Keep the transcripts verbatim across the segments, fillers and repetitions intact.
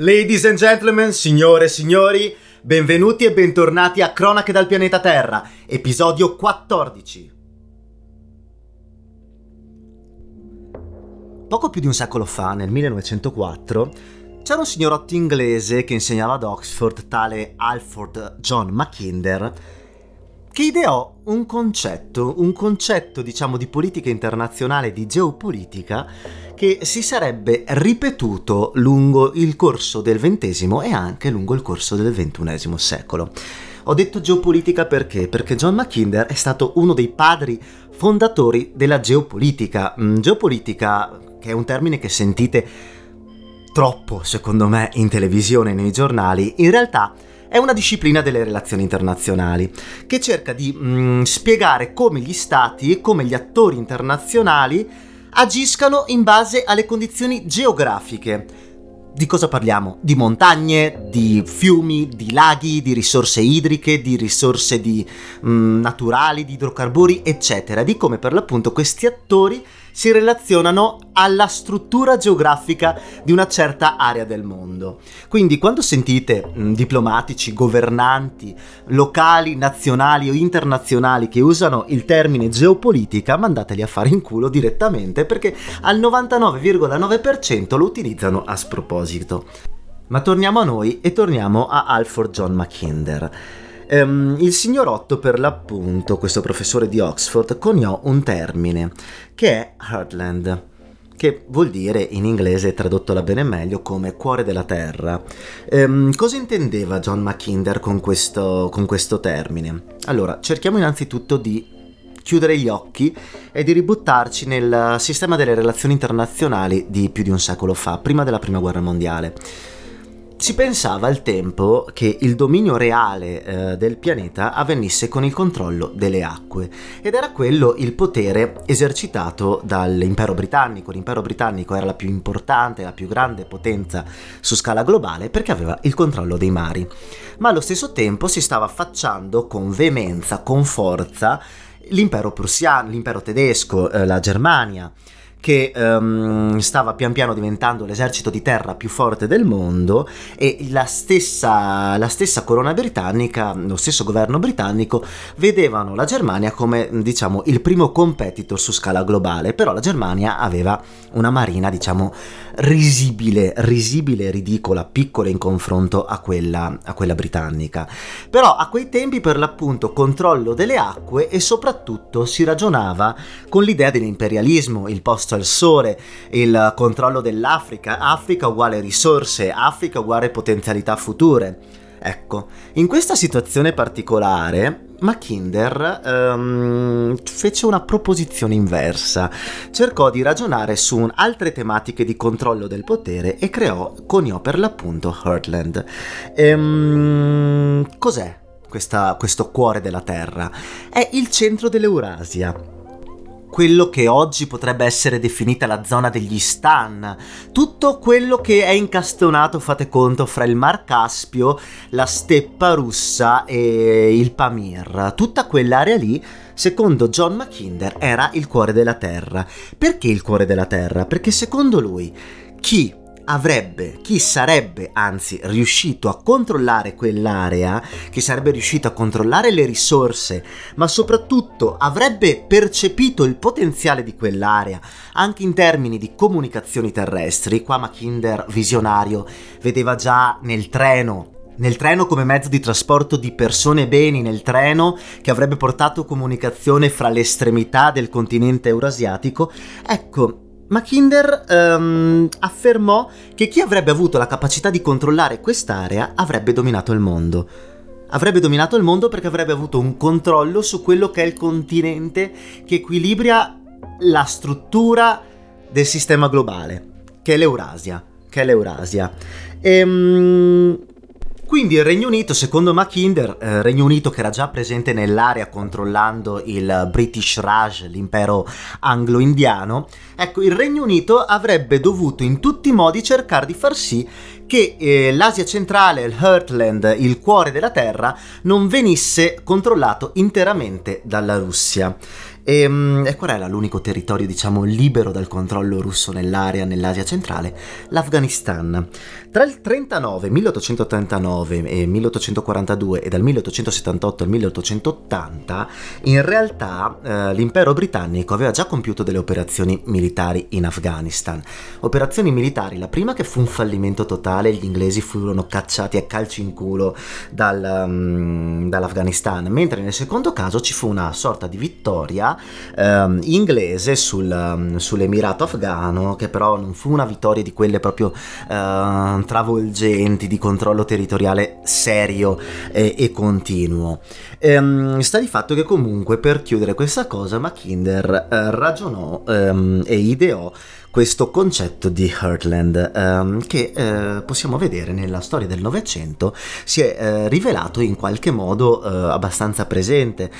Ladies and gentlemen, signore e signori, benvenuti e bentornati a Cronache dal pianeta Terra, episodio quattordici. Poco più di un secolo fa, nel millenovecentoquattro, c'era un signorotto inglese che insegnava ad Oxford, tale Alfred John Mackinder, che ideò un concetto, un concetto diciamo di politica internazionale, di geopolitica, che si sarebbe ripetuto lungo il corso del ventesimo e anche lungo il corso del ventunesimo secolo. Ho detto geopolitica perché? Perché John Mackinder è stato uno dei padri fondatori della geopolitica. Geopolitica, che è un termine che sentite troppo, secondo me, in televisione e nei giornali, in realtà è una disciplina delle relazioni internazionali che cerca di mh, spiegare come gli stati e come gli attori internazionali agiscano in base alle condizioni geografiche. Di cosa parliamo? Di montagne, di fiumi, di laghi, di risorse idriche, di risorse di, mh, naturali, di idrocarburi, eccetera. Di come per l'appunto questi attori si relazionano alla struttura geografica di una certa area del mondo. Quindi quando sentite mh, diplomatici, governanti, locali, nazionali o internazionali che usano il termine geopolitica, mandateli a fare in culo direttamente, perché al novantanove virgola nove per cento lo utilizzano a sproposito. Ma torniamo a noi e torniamo a Alfred John Mackinder. Um, il signorotto, per l'appunto, questo professore di Oxford, coniò un termine che è Heartland, che vuol dire in inglese, tradottola bene meglio, come cuore della terra. Um, cosa intendeva John Mackinder con questo, con questo termine? Allora, cerchiamo innanzitutto di chiudere gli occhi e di ributtarci nel sistema delle relazioni internazionali di più di un secolo fa, prima della prima guerra mondiale. Si pensava al tempo che il dominio reale eh, del pianeta avvenisse con il controllo delle acque, ed era quello il potere esercitato dall'impero britannico. L'impero britannico era la più importante, la più grande potenza su scala globale perché aveva il controllo dei mari, ma allo stesso tempo si stava affacciando con veemenza, con forza, l'impero prussiano, l'impero tedesco, eh, la Germania, che um, stava pian piano diventando l'esercito di terra più forte del mondo, e la stessa, la stessa corona britannica, lo stesso governo britannico vedevano la Germania come, diciamo, il primo competitor su scala globale. Però la Germania aveva una marina, diciamo, risibile, risibile, ridicola, piccola in confronto a quella, a quella britannica. Però a quei tempi, per l'appunto, controllo delle acque, e soprattutto si ragionava con l'idea dell'imperialismo, il posto al sole, il controllo dell'Africa, Africa uguale risorse, Africa uguale potenzialità future. Ecco, in questa situazione particolare Mackinder um, fece una proposizione inversa, cercò di ragionare su altre tematiche di controllo del potere e creò, coniò per l'appunto Heartland. Ehm, cos'è questa, questo cuore della terra? È il centro dell'Eurasia, quello che oggi potrebbe essere definita la zona degli Stan, tutto quello che è incastonato, fate conto, fra il Mar Caspio, la steppa russa e il Pamir. Tutta quell'area lì, secondo John Mackinder, era il cuore della terra. Perché il cuore della terra? Perché secondo lui chi avrebbe, chi sarebbe anzi riuscito a controllare quell'area, chi sarebbe riuscito a controllare le risorse, ma soprattutto avrebbe percepito il potenziale di quell'area anche in termini di comunicazioni terrestri. Qua Mackinder, visionario, vedeva già nel treno, nel treno come mezzo di trasporto di persone e beni, nel treno che avrebbe portato comunicazione fra le estremità del continente eurasiatico. Ecco, Mackinder um, affermò che chi avrebbe avuto la capacità di controllare quest'area avrebbe dominato il mondo. Avrebbe dominato il mondo perché avrebbe avuto un controllo su quello che è il continente che equilibra la struttura del sistema globale, che è l'Eurasia, che è l'Eurasia. Ehm... Quindi il Regno Unito, secondo Mackinder, eh, Regno Unito che era già presente nell'area controllando il British Raj, l'impero anglo-indiano, ecco, il Regno Unito avrebbe dovuto in tutti i modi cercare di far sì che eh, l'Asia centrale, il Heartland, il cuore della terra, non venisse controllato interamente dalla Russia. E, e qual era l'unico territorio, diciamo, libero dal controllo russo nell'area, nell'Asia centrale? L'Afghanistan. Tra il trentanove, milleottocentottantanove e milleottocentoquarantadue e dal milleottocentosettantotto al milleottocentottanta, in realtà eh, l'impero britannico aveva già compiuto delle operazioni militari in Afghanistan. Operazioni militari, la prima che fu un fallimento totale, gli inglesi furono cacciati a calci in culo dal, um, dall'Afghanistan, mentre nel secondo caso ci fu una sorta di vittoria Um, inglese sul, um, sull'emirato afghano, che però non fu una vittoria di quelle proprio uh, travolgenti, di controllo territoriale serio e, e continuo. Um, sta di fatto che comunque, per chiudere questa cosa, Mackinder uh, ragionò um, e ideò questo concetto di Heartland, ehm, che eh, possiamo vedere nella storia del Novecento si è eh, rivelato in qualche modo eh, abbastanza presente.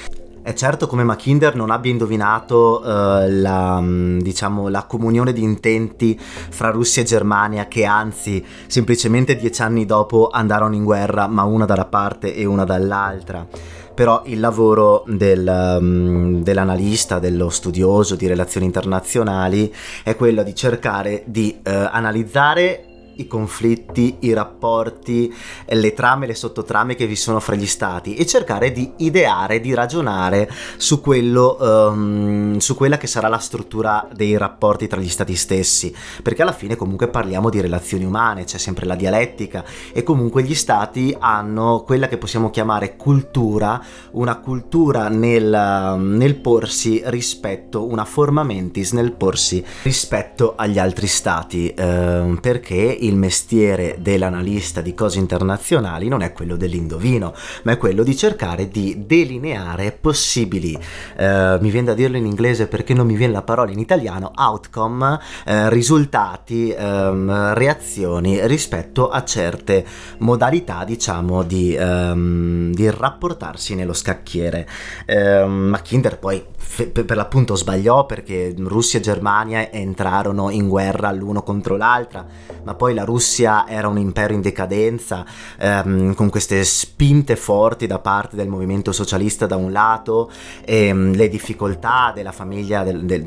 È certo come Mackinder non abbia indovinato eh, la, diciamo, la comunione di intenti fra Russia e Germania, che anzi semplicemente dieci anni dopo andarono in guerra, ma una da una parte e una dall'altra. Però il lavoro del, dell'analista, dello studioso di relazioni internazionali è quello di cercare di eh, analizzare i conflitti, i rapporti, le trame, le sottotrame che vi sono fra gli stati, e cercare di ideare, di ragionare su quello, um, su quella che sarà la struttura dei rapporti tra gli stati stessi, perché alla fine comunque parliamo di relazioni umane, c'è sempre la dialettica, e comunque gli stati hanno quella che possiamo chiamare cultura, una cultura nel, nel porsi rispetto, una forma mentis nel porsi rispetto agli altri stati, eh, perché il mestiere dell'analista di cose internazionali non è quello dell'indovino, ma è quello di cercare di delineare possibili, eh, mi viene da dirlo in inglese perché non mi viene la parola in italiano, outcome, eh, risultati, ehm, reazioni rispetto a certe modalità, diciamo, di, ehm, di rapportarsi nello scacchiere. Eh, Mackinder poi fe- per l'appunto sbagliò, perché Russia e Germania entrarono in guerra l'uno contro l'altra, ma poi la Russia era un impero in decadenza, ehm, con queste spinte forti da parte del movimento socialista da un lato, ehm, le difficoltà della famiglia del, del,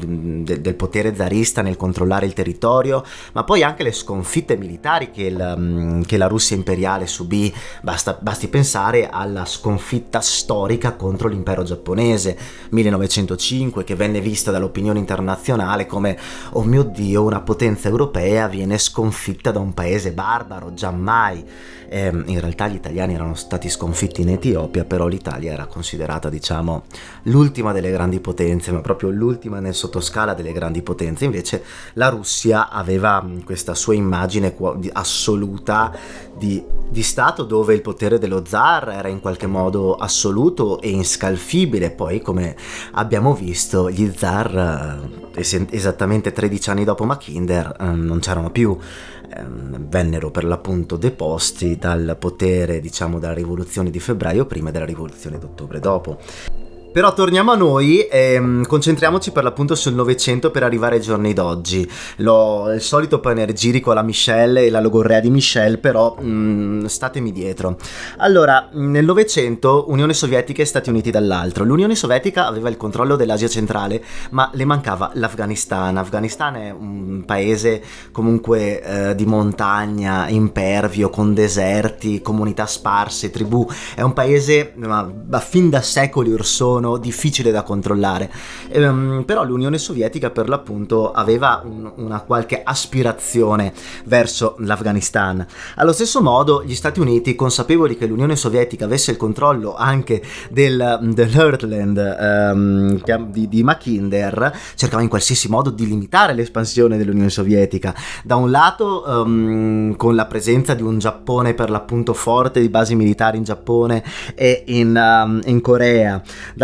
del potere zarista nel controllare il territorio, ma poi anche le sconfitte militari che, il, che la Russia imperiale subì. Basta, basti pensare alla sconfitta storica contro l'impero giapponese millenovecentocinque, che venne vista dall'opinione internazionale come, oh mio Dio, una potenza europea viene sconfitta da un paese barbaro, giammai. Eh, in realtà gli italiani erano stati sconfitti in Etiopia, però l'Italia era considerata, diciamo, l'ultima delle grandi potenze, ma proprio l'ultima nel sottoscala delle grandi potenze. Invece la Russia aveva questa sua immagine assoluta di, di stato, dove il potere dello zar era in qualche modo assoluto e inscalfibile. Poi, come abbiamo visto, gli zar es- esattamente tredici anni dopo Mackinder eh, non c'erano più, vennero per l'appunto deposti dal potere, diciamo, dalla rivoluzione di febbraio prima e della rivoluzione d'ottobre dopo. Però torniamo a noi e concentriamoci per l'appunto sul Novecento, per arrivare ai giorni d'oggi. Lo, il solito panegirico alla Michel e la logorrea di Michel, però mh, statemi dietro. Allora, nel Novecento Unione Sovietica e Stati Uniti dall'altro. L'Unione Sovietica aveva il controllo dell'Asia centrale, ma le mancava l'Afghanistan. Afghanistan è un paese comunque eh, di montagna, impervio, con deserti, comunità sparse, tribù. È un paese ma, fin da secoli or sono difficile da controllare, ehm, però l'Unione Sovietica per l'appunto aveva un, una qualche aspirazione verso l'Afghanistan. Allo stesso modo gli Stati Uniti, consapevoli che l'Unione Sovietica avesse il controllo anche del, dell'Heartland ehm, di, di Mackinder, cercava in qualsiasi modo di limitare l'espansione dell'Unione Sovietica, da un lato ehm, con la presenza di un Giappone per l'appunto forte, di basi militari in Giappone e in, um, in Corea,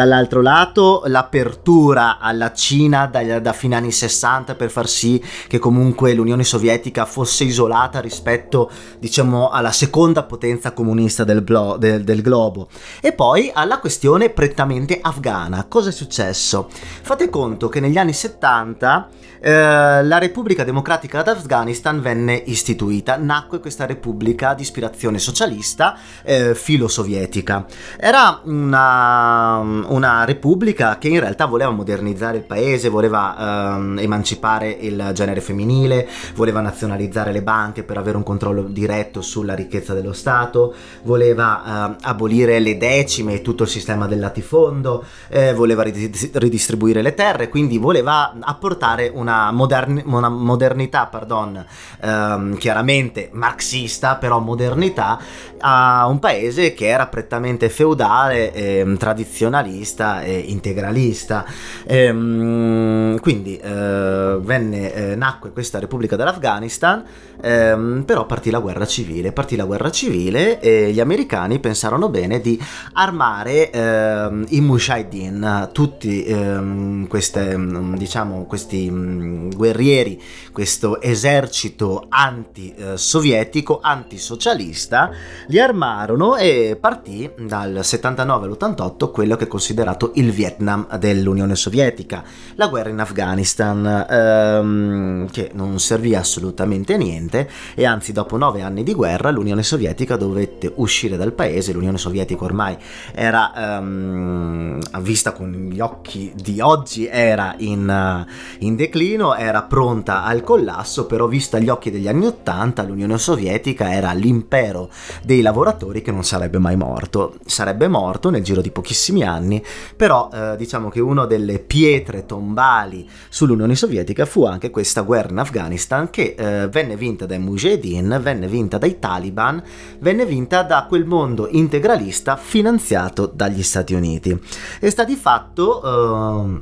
dall'altro lato l'apertura alla Cina da, da fine anni sessanta, per far sì che comunque l'Unione Sovietica fosse isolata rispetto, diciamo, alla seconda potenza comunista del, blo- del, del globo. E poi alla questione prettamente afghana. Cosa è successo? Fate conto che negli anni settanta eh, la Repubblica Democratica d'Afghanistan venne istituita, nacque questa repubblica di ispirazione socialista eh, filo sovietica. Era una... una repubblica che in realtà voleva modernizzare il paese, voleva ehm, emancipare il genere femminile, voleva nazionalizzare le banche per avere un controllo diretto sulla ricchezza dello Stato, voleva ehm, abolire le decime e tutto il sistema del latifondo, eh, voleva rid- ridistribuire le terre, quindi voleva apportare una, moderni- una modernità, pardon, ehm, chiaramente marxista, però modernità, a un paese che era prettamente feudale, eh, tradizionalista e integralista. Ehm, quindi eh, venne, eh, nacque questa Repubblica dell'Afghanistan, ehm, però partì la guerra civile, partì la guerra civile e gli americani pensarono bene di armare ehm, i Mujahideen, tutti ehm, queste, diciamo, questi mh, guerrieri, questo esercito anti-sovietico, antisocialista, li armarono e partì dal settantanove all'ottantotto quello che è considerato il Vietnam dell'Unione Sovietica, la guerra in Afghanistan, ehm, che non servì assolutamente a niente, e anzi dopo nove anni di guerra l'Unione Sovietica dovette uscire dal paese. L'Unione Sovietica ormai era ehm, vista con gli occhi di oggi, era in, in declino, era pronta al collasso, però vista gli occhi degli anni ottanta l'Unione Sovietica era l'impero dei lavoratori che non sarebbe mai morto, sarebbe morto nel giro di pochissimi anni, però eh, diciamo che una delle pietre tombali sull'Unione Sovietica fu anche questa guerra in Afghanistan, che eh, venne vinta dai Mujahideen, venne vinta dai Taliban, venne vinta da quel mondo integralista finanziato dagli Stati Uniti. E sta di fatto eh,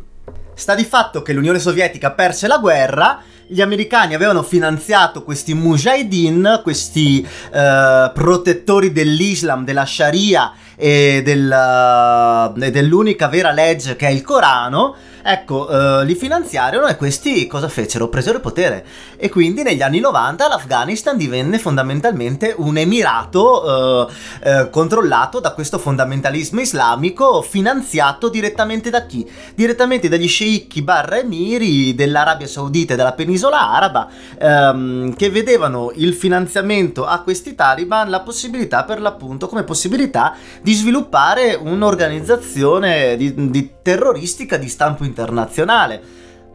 sta di fatto che l'Unione Sovietica perse la guerra. Gli americani avevano finanziato questi Mujahideen, questi eh, protettori dell'Islam, della Sharia e, del, e dell'unica vera legge che è il Corano. Ecco, eh, li finanziarono e questi cosa fecero? Presero il potere. E quindi negli anni novanta l'Afghanistan divenne fondamentalmente un emirato eh, eh, controllato da questo fondamentalismo islamico, finanziato direttamente da chi? Direttamente dagli sceicchi barra emiri dell'Arabia Saudita e della penisola araba, ehm, che vedevano il finanziamento a questi Taliban la possibilità, per l'appunto, come possibilità di sviluppare un'organizzazione di, di terroristica di stampo internazionale. internazionale.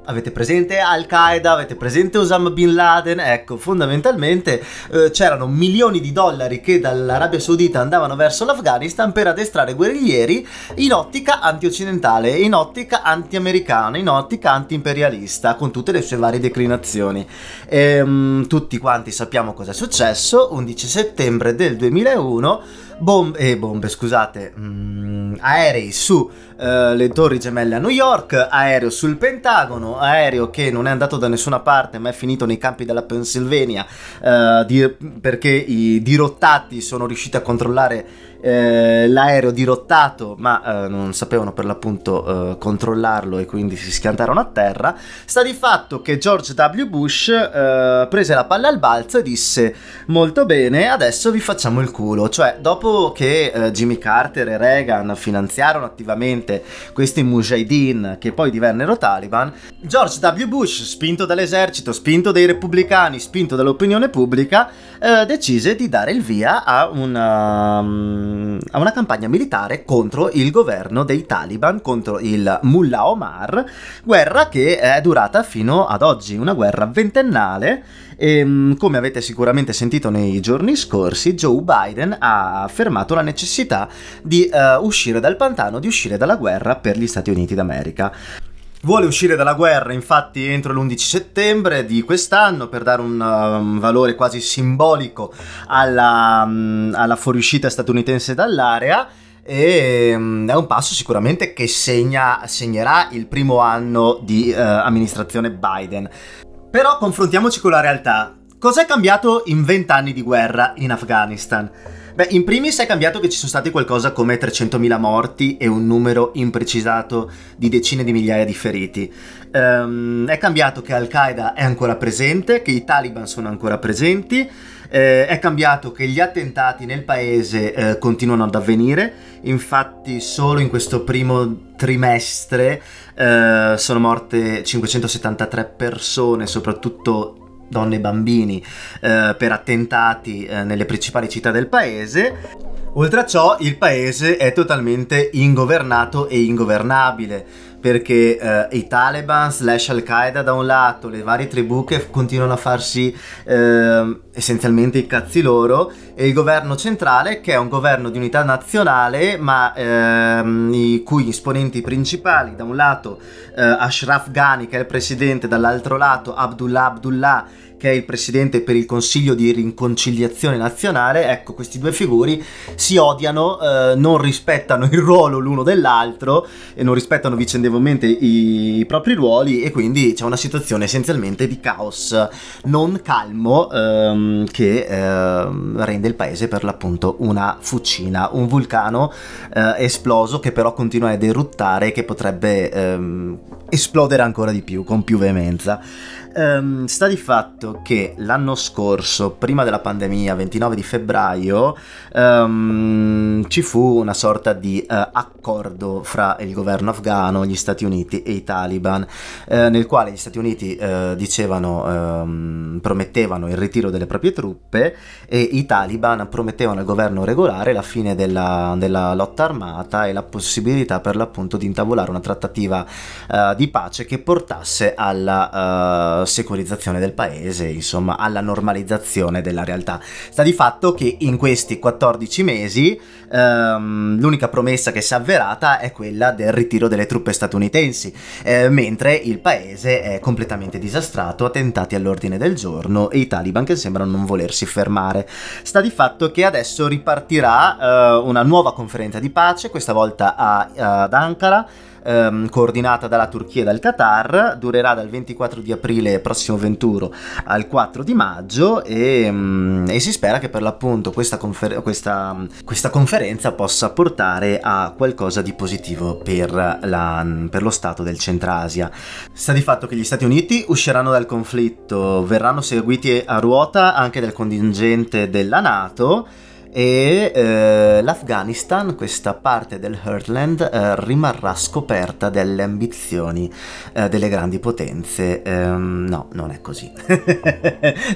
Avete presente Al-Qaeda? Avete presente Osama Bin Laden? Ecco, fondamentalmente eh, c'erano milioni di dollari che dall'Arabia Saudita andavano verso l'Afghanistan per addestrare guerriglieri in ottica anti-occidentale, in ottica anti-americana, in ottica anti-imperialista, con tutte le sue varie declinazioni. E, mh, tutti quanti sappiamo cosa è successo. undici settembre del duemilauno, bombe, eh, bombe scusate, mh, aerei su Uh, le torri gemelle a New York, aereo sul Pentagono, aereo che non è andato da nessuna parte ma è finito nei campi della Pennsylvania, uh, di, perché i dirottati sono riusciti a controllare uh, l'aereo dirottato, ma uh, non sapevano per l'appunto uh, controllarlo e quindi si schiantarono a terra. Sta di fatto che George W. Bush uh, prese la palla al balzo e disse: molto bene, adesso vi facciamo il culo. Cioè, dopo che uh, Jimmy Carter e Reagan finanziarono attivamente questi Mujahideen, che poi divennero Taliban, George W. Bush, spinto dall'esercito, spinto dai repubblicani, spinto dall'opinione pubblica, eh, decise di dare il via a una, a una campagna militare contro il governo dei Taliban, contro il Mullah Omar, guerra che è durata fino ad oggi, una guerra ventennale. E, come avete sicuramente sentito nei giorni scorsi, Joe Biden ha affermato la necessità di uh, uscire dal pantano, di uscire dalla guerra per gli Stati Uniti d'America. Vuole uscire dalla guerra, infatti, entro l'undici settembre di quest'anno, per dare un um, valore quasi simbolico alla, um, alla fuoriuscita statunitense dall'area. E um, è un passo sicuramente che segna, segnerà il primo anno di uh, amministrazione Biden. Però confrontiamoci con la realtà. Cos'è cambiato in vent'anni di guerra in Afghanistan? Beh, in primis è cambiato che ci sono stati qualcosa come trecentomila morti e un numero imprecisato di decine di migliaia di feriti. Um, è cambiato che Al-Qaeda è ancora presente, che i Taliban sono ancora presenti. Eh, è cambiato che gli attentati nel paese eh, continuano ad avvenire. Infatti solo in questo primo trimestre eh, sono morte cinquecentosettantatré persone, soprattutto donne e bambini eh, per attentati eh, nelle principali città del paese. Oltre a ciò, il paese è totalmente ingovernato e ingovernabile, perché eh, i Taliban slash Al-Qaeda da un lato, le varie tribù che continuano a farsi eh, essenzialmente i cazzi loro, e il governo centrale, che è un governo di unità nazionale, ma ehm, i cui esponenti principali, da un lato eh, Ashraf Ghani, che è il presidente, dall'altro lato Abdullah Abdullah, che è il presidente per il Consiglio di Riconciliazione Nazionale. Ecco, questi due figuri si odiano, eh, non rispettano il ruolo l'uno dell'altro e non rispettano vicendevolmente i, i propri ruoli, e quindi c'è una situazione essenzialmente di caos non calmo ehm, che ehm, rende il paese per l'appunto una fucina, un vulcano eh, esploso, che però continua ad eruttare, che potrebbe ehm, esplodere ancora di più, con più veemenza. Um, sta di fatto che l'anno scorso, prima della pandemia, ventinove di febbraio, um, ci fu una sorta di uh, accordo fra il governo afghano, gli Stati Uniti e i Taliban, uh, nel quale gli Stati Uniti uh, dicevano, um, promettevano il ritiro delle proprie truppe, e i Taliban promettevano al governo regolare la fine della, della lotta armata e la possibilità per l'appunto di intavolare una trattativa uh, di pace che portasse alla Uh, securizzazione del paese, insomma alla normalizzazione della realtà. Sta di fatto che in questi quattordici mesi ehm, l'unica promessa che si è avverata è quella del ritiro delle truppe statunitensi, eh, mentre il paese è completamente disastrato, attentati all'ordine del giorno e i Taliban che sembrano non volersi fermare. Sta di fatto che adesso ripartirà eh, una nuova conferenza di pace, questa volta a, ad Ankara, Ehm, coordinata dalla Turchia e dal Qatar. Durerà dal ventiquattro di aprile prossimo ventuno al quattro di maggio, e, mm, e si spera che per l'appunto questa, confer- questa, questa conferenza possa portare a qualcosa di positivo per, la, per lo stato del Centrasia. Sta di fatto che gli Stati Uniti usciranno dal conflitto, verranno seguiti a ruota anche dal contingente della NATO, e eh, l'Afghanistan, questa parte del Heartland, eh, rimarrà scoperta dalle ambizioni eh, delle grandi potenze. Ehm, no, non è così.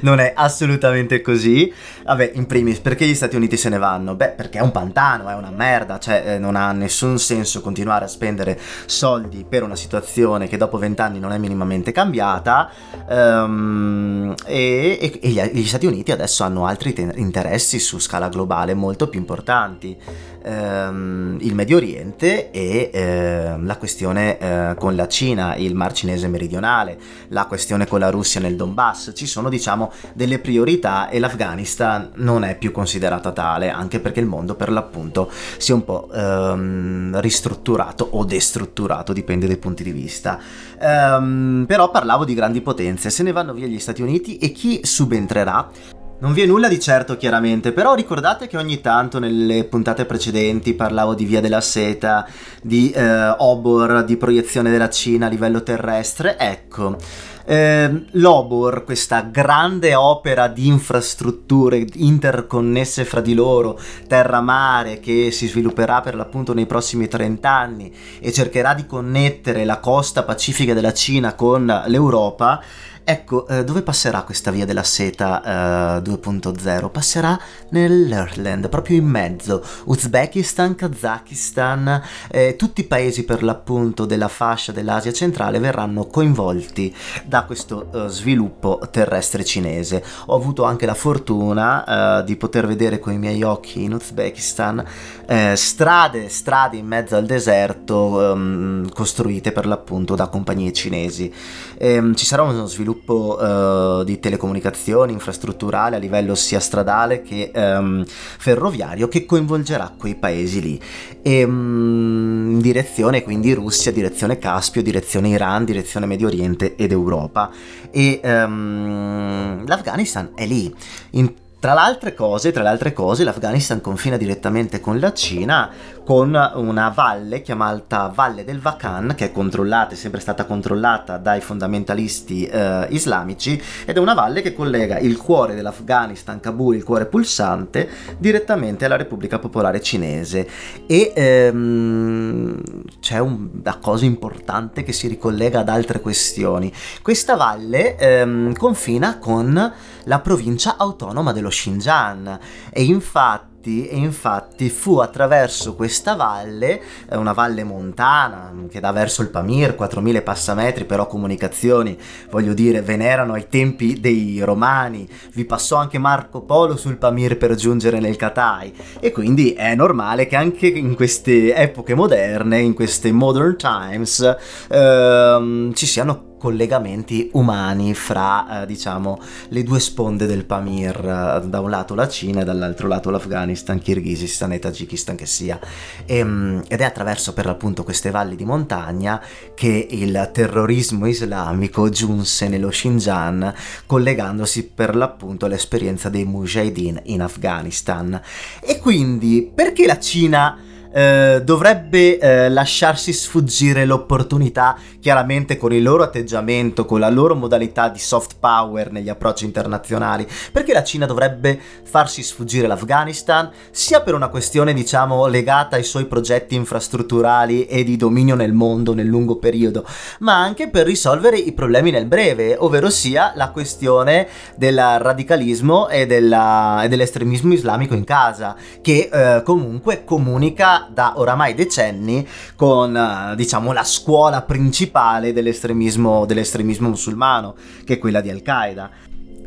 Non è assolutamente così. Vabbè, in primis, perché gli Stati Uniti se ne vanno? Beh, perché è un pantano, è una merda, cioè eh, non ha nessun senso continuare a spendere soldi per una situazione che dopo vent'anni non è minimamente cambiata, ehm, e, e, e gli, gli Stati Uniti adesso hanno altri te- interessi su scala globale molto più importanti, ehm, il Medio Oriente e ehm, la questione eh, con la Cina, il Mar Cinese meridionale, la questione con la Russia nel Donbass. Ci sono, diciamo, delle priorità, e l'Afghanistan non è più considerata tale, anche perché il mondo per l'appunto si è un po' ehm, ristrutturato o destrutturato, dipende dai punti di vista. Ehm, però parlavo di grandi potenze, se ne vanno via gli Stati Uniti, e chi subentrerà? Non vi è nulla di certo, chiaramente, però ricordate che ogni tanto nelle puntate precedenti parlavo di Via della Seta, di eh, Obor, di proiezione della Cina a livello terrestre. Ecco, eh, l'Obor, questa grande opera di infrastrutture interconnesse fra di loro, terra-mare, che si svilupperà per l'appunto nei prossimi trent'anni e cercherà di connettere la costa pacifica della Cina con l'Europa. Ecco, eh, dove passerà questa Via della Seta eh, due punto zero? Passerà nell'Heartland, proprio in mezzo. Uzbekistan, Kazakistan, eh, tutti i paesi per l'appunto della fascia dell'Asia centrale verranno coinvolti da questo eh, sviluppo terrestre cinese. Ho avuto anche la fortuna eh, di poter vedere con i miei occhi in Uzbekistan eh, strade, strade in mezzo al deserto ehm, costruite per l'appunto da compagnie cinesi. Eh, ci sarà uno sviluppo Uh, di telecomunicazioni, infrastrutturale a livello sia stradale che um, ferroviario, che coinvolgerà quei paesi lì, e um, direzione quindi Russia, direzione Caspio, direzione Iran, direzione Medio Oriente ed Europa, e um, l'Afghanistan è lì in Tra le altre cose, tra le altre cose, l'Afghanistan confina direttamente con la Cina, con una valle chiamata Valle del Wakhan, che è controllata, è sempre stata controllata dai fondamentalisti eh, islamici, ed è una valle che collega il cuore dell'Afghanistan, Kabul, il cuore pulsante, direttamente alla Repubblica Popolare Cinese. E ehm, c'è un, una cosa importante che si ricollega ad altre questioni. Questa valle ehm, confina con la provincia autonoma dello Xinjiang, e infatti e infatti fu attraverso questa valle, una valle montana che dà verso il Pamir, quattromila passametri, però comunicazioni, voglio dire, ve n'erano ai tempi dei romani, vi passò anche Marco Polo sul Pamir per giungere nel Katai, e quindi è normale che anche in queste epoche moderne, in queste modern times, ehm, ci siano collegamenti umani fra eh, diciamo le due sponde del Pamir, eh, da un lato la Cina e dall'altro lato l'Afghanistan, Kirghizistan e Tagikistan che sia, e, ed è attraverso per l'appunto queste valli di montagna che il terrorismo islamico giunse nello Xinjiang, collegandosi per l'appunto all'esperienza dei mujahideen in Afghanistan. E quindi perché la Cina Uh, dovrebbe uh, lasciarsi sfuggire l'opportunità, chiaramente con il loro atteggiamento, con la loro modalità di soft power negli approcci internazionali? Perché la Cina dovrebbe farsi sfuggire l'Afghanistan, sia per una questione diciamo legata ai suoi progetti infrastrutturali e di dominio nel mondo nel lungo periodo, ma anche per risolvere i problemi nel breve, ovvero sia la questione del radicalismo e, della, e dell'estremismo islamico in casa, che uh, comunque comunica da oramai decenni con diciamo la scuola principale dell'estremismo, dell'estremismo musulmano, che è quella di Al-Qaeda.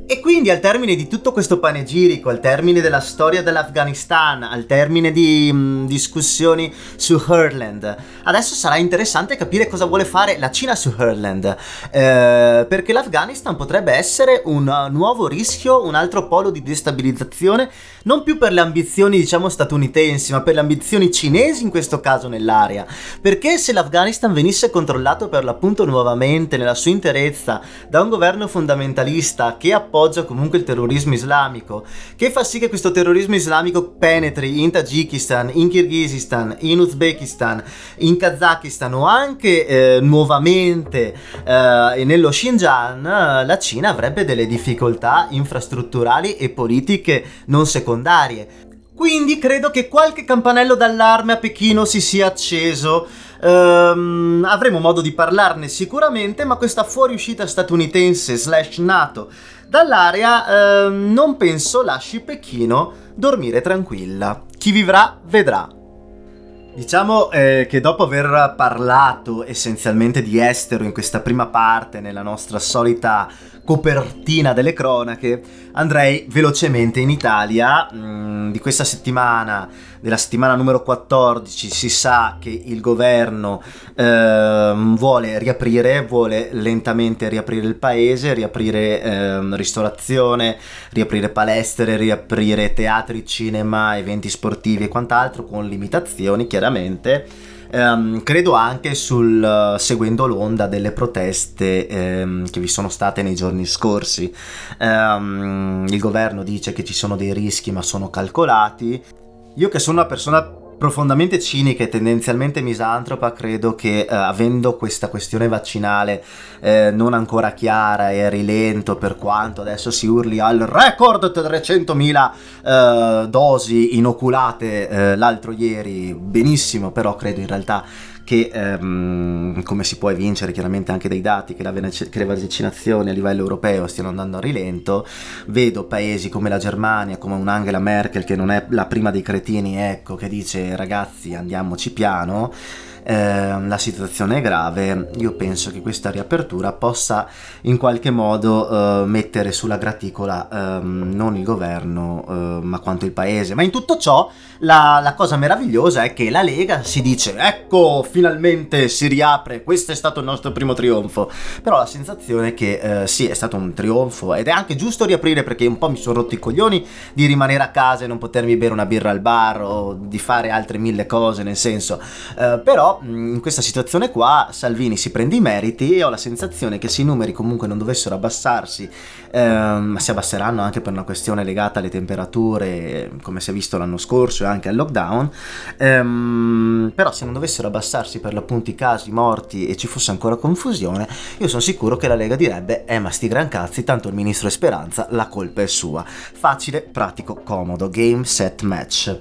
E quindi al termine di tutto questo panegirico, al termine della storia dell'Afghanistan, al termine di mh, discussioni su Heartland, adesso sarà interessante capire cosa vuole fare la Cina su Heartland, eh, perché l'Afghanistan potrebbe essere un nuovo rischio, un altro polo di destabilizzazione, non più per le ambizioni diciamo statunitensi, ma per le ambizioni cinesi in questo caso nell'area, perché se l'Afghanistan venisse controllato per l'appunto nuovamente nella sua interezza da un governo fondamentalista che appoggia comunque il terrorismo islamico, che fa sì che questo terrorismo islamico penetri in Tagikistan, in Kirghizistan, in Uzbekistan, in Kazakistan o anche eh, nuovamente eh, nello Xinjiang, la Cina avrebbe delle difficoltà infrastrutturali e politiche non secondarie. Quindi credo che qualche campanello d'allarme a Pechino si sia acceso. Um, avremo modo di parlarne sicuramente, ma questa fuoriuscita statunitense slash NATO dall'area uh, non penso lasci Pechino dormire tranquilla. Chi vivrà vedrà. Diciamo eh, che dopo aver parlato essenzialmente di estero in questa prima parte, nella nostra solita copertina delle cronache, andrei velocemente in Italia. Mh, di questa settimana, della settimana numero quattordici, si sa che il governo eh, vuole riaprire, vuole lentamente riaprire il paese, riaprire eh, ristorazione, riaprire palestre, riaprire teatri, cinema, eventi sportivi e quant'altro, con limitazioni chiaramente. Um, credo anche sul uh, seguendo l'onda delle proteste um, che vi sono state nei giorni scorsi. Um, il governo dice che ci sono dei rischi, ma sono calcolati. Io, che sono una persona profondamente cinica e tendenzialmente misantropa, credo che eh, avendo questa questione vaccinale eh, non ancora chiara e a rilento, per quanto adesso si urli al record trecentomila eh, dosi inoculate eh, l'altro ieri, benissimo, però credo in realtà che ehm, come si può evincere chiaramente anche dai dati, che, la, che le vaccinazioni a livello europeo stiano andando a rilento. Vedo paesi come la Germania, come un'Angela Merkel che non è la prima dei cretini, ecco, che dice ragazzi andiamoci piano, eh, la situazione è grave. Io penso che questa riapertura possa in qualche modo eh, mettere sulla graticola eh, non il governo eh, ma quanto il paese. Ma in tutto ciò la, la cosa meravigliosa è che la Lega si dice ecco finalmente si riapre, questo è stato il nostro primo trionfo. Però la sensazione è che eh, sì, è stato un trionfo ed è anche giusto riaprire, perché un po' mi sono rotto i coglioni di rimanere a casa e non potermi bere una birra al bar o di fare altre mille cose, nel senso eh, però Però in questa situazione qua Salvini si prende i meriti e ho la sensazione che se i numeri comunque non dovessero abbassarsi, ehm, si abbasseranno anche per una questione legata alle temperature, come si è visto l'anno scorso, e anche al lockdown, ehm, però se non dovessero abbassarsi per l'appunto i casi, i morti e ci fosse ancora confusione, io sono sicuro che la Lega direbbe eh ma sti gran cazzi, tanto il ministro è Speranza, la colpa è sua. Facile, pratico, comodo, game, set, match.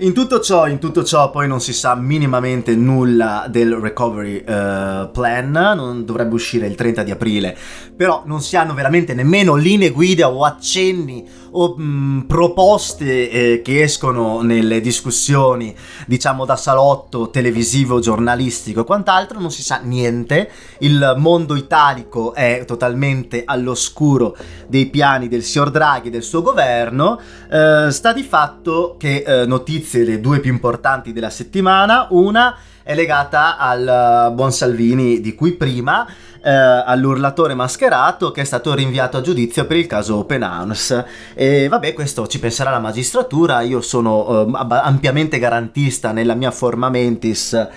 In tutto ciò, in tutto ciò poi non si sa minimamente nulla del recovery uh, plan, non dovrebbe uscire il trenta di aprile, però non si hanno veramente nemmeno linee guida o accenni o mh, proposte eh, che escono nelle discussioni, diciamo, da salotto televisivo, giornalistico e quant'altro. Non si sa niente, il mondo italico è totalmente all'oscuro dei piani del signor Draghi e del suo governo. Eh, sta di fatto che eh, notizie, le due più importanti della settimana, una è legata al buon Salvini di cui prima, eh, all'urlatore mascherato che è stato rinviato a giudizio per il caso Open Arms, e vabbè, questo ci penserà la magistratura. Io sono eh, ampiamente garantista nella mia forma mentis,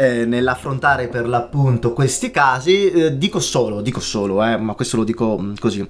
eh, nell'affrontare per l'appunto questi casi. eh, dico solo, dico solo, eh, ma questo lo dico così,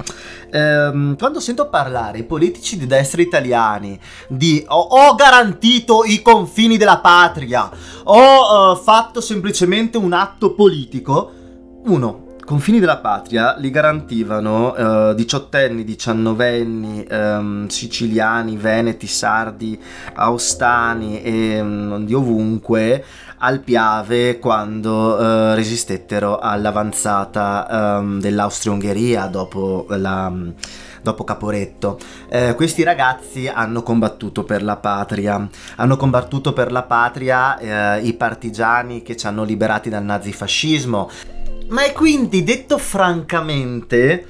eh, quando sento parlare i politici di destra italiani di ho, ho garantito i confini della patria, ho eh, fatto semplicemente un atto politico. Uno, confini della patria li garantivano eh, diciottenni, diciannovenni, ehm, siciliani, veneti, sardi, austani e non di ovunque al Piave, quando eh, resistettero all'avanzata ehm, dell'Austria-Ungheria dopo la, dopo Caporetto. Eh, questi ragazzi hanno combattuto per la patria, hanno combattuto per la patria eh, i partigiani che ci hanno liberati dal nazifascismo. Ma è quindi, detto francamente,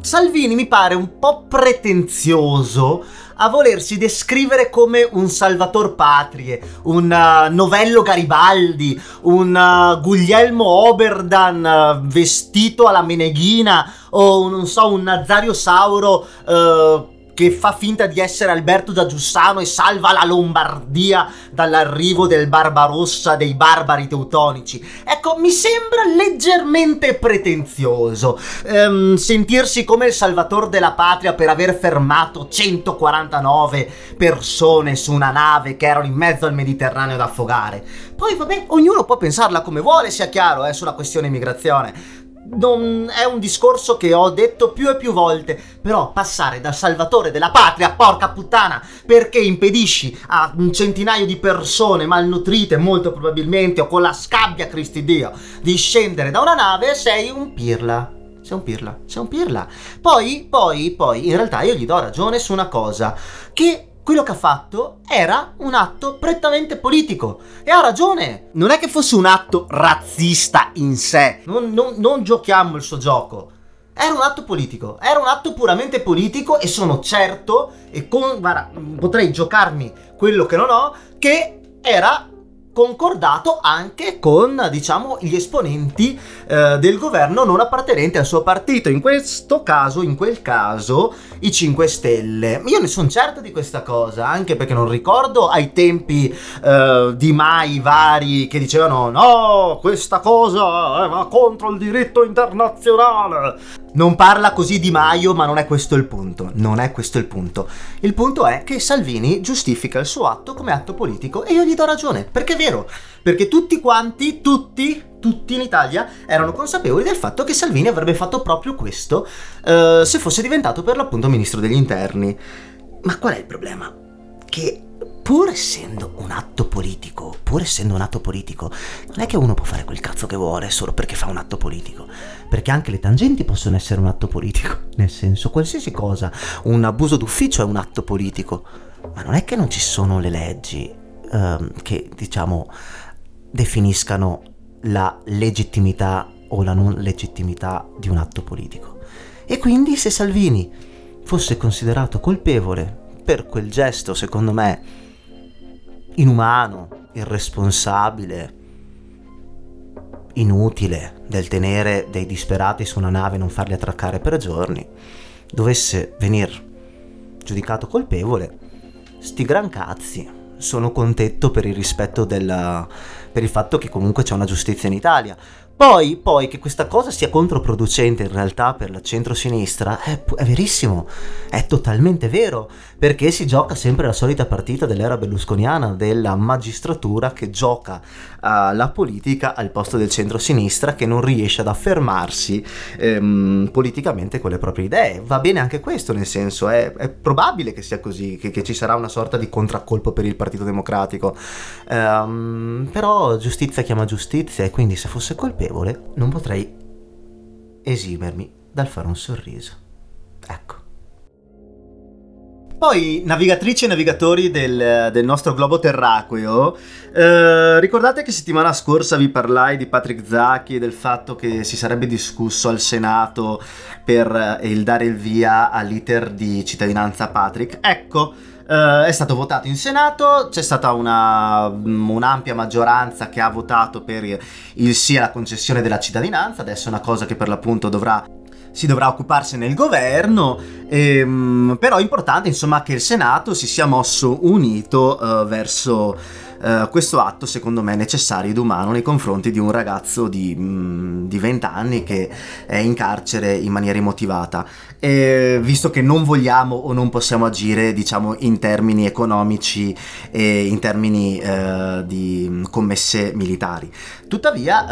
Salvini mi pare un po' pretenzioso a volersi descrivere come un salvator patrie, un uh, Novello Garibaldi, un uh, Guglielmo Oberdan uh, vestito alla Meneghina, o un, non so, un Nazario Sauro uh, che fa finta di essere Alberto da Giussano e salva la Lombardia dall'arrivo del Barbarossa, dei barbari teutonici. Ecco, mi sembra leggermente pretenzioso ehm, sentirsi come il salvatore della patria per aver fermato centoquarantanove persone su una nave che erano in mezzo al Mediterraneo ad affogare. Poi vabbè, ognuno può pensarla come vuole, sia chiaro, eh, sulla questione immigrazione. Non è un discorso che ho detto più e più volte, però passare dal salvatore della patria, porca puttana, perché impedisci a un centinaio di persone malnutrite molto probabilmente o con la scabbia, Cristi Dio, di scendere da una nave, sei un pirla. Sei un pirla, sei un pirla. Poi, poi, poi, in realtà io gli do ragione su una cosa, che quello che ha fatto era un atto prettamente politico, e ha ragione. Non è che fosse un atto razzista in sé, non, non, non giochiamo il suo gioco. Era un atto politico, era un atto puramente politico, e sono certo, e con, guarda, potrei giocarmi quello che non ho, che era concordato anche con, diciamo, gli esponenti eh, del governo non appartenente al suo partito, in questo caso, in quel caso, i cinque Stelle. Io ne sono certo di questa cosa, anche perché non ricordo ai tempi eh, di mai vari che dicevano no, questa cosa eh, va contro il diritto internazionale. Non parla così Di Maio, ma non è questo il punto, non è questo il punto. Il punto è che Salvini giustifica il suo atto come atto politico, e io gli do ragione, perché è vero, perché tutti quanti, tutti, tutti in Italia erano consapevoli del fatto che Salvini avrebbe fatto proprio questo eh, se fosse diventato per l'appunto ministro degli interni. Ma qual è il problema? Che pur essendo un atto politico, pur essendo un atto politico, non è che uno può fare quel cazzo che vuole solo perché fa un atto politico, perché anche le tangenti possono essere un atto politico, nel senso, qualsiasi cosa, un abuso d'ufficio è un atto politico, ma non è che non ci sono le leggi ehm, che, diciamo, definiscano la legittimità o la non legittimità di un atto politico. E quindi se Salvini fosse considerato colpevole per quel gesto, secondo me, inumano, irresponsabile, inutile, del tenere dei disperati su una nave e non farli attraccare per giorni, dovesse venir giudicato colpevole, sti gran cazzi, sono contento per il rispetto della, per il fatto che comunque c'è una giustizia in Italia. Poi, poi che questa cosa sia controproducente in realtà per la centrosinistra è, è verissimo, è totalmente vero, perché si gioca sempre la solita partita dell'era berlusconiana, della magistratura che gioca uh, la politica al posto del centrosinistra che non riesce ad affermarsi ehm, politicamente con le proprie idee. Va bene anche questo, nel senso è, è probabile che sia così, che, che ci sarà una sorta di contraccolpo per il Partito Democratico, um, però giustizia chiama giustizia, e quindi se fosse colpevole non potrei esimermi dal fare un sorriso. Ecco. Poi, navigatrici e navigatori del, del nostro globo terraqueo, eh, ricordate che settimana scorsa vi parlai di Patrick Zaki e del fatto che si sarebbe discusso al Senato per eh, il dare il via all'iter di cittadinanza Patrick. Ecco, Uh, è stato votato in Senato, c'è stata una, un'ampia maggioranza che ha votato per il sì alla concessione della cittadinanza. Adesso è una cosa che per l'appunto dovrà, si dovrà occuparsene il governo, ehm, però è importante insomma che il Senato si sia mosso unito uh, verso uh, questo atto secondo me necessario ed umano nei confronti di un ragazzo di, mh, di venti anni che è in carcere in maniera immotivata. E visto che non vogliamo o non possiamo agire, diciamo, in termini economici e in termini eh, di commesse militari, tuttavia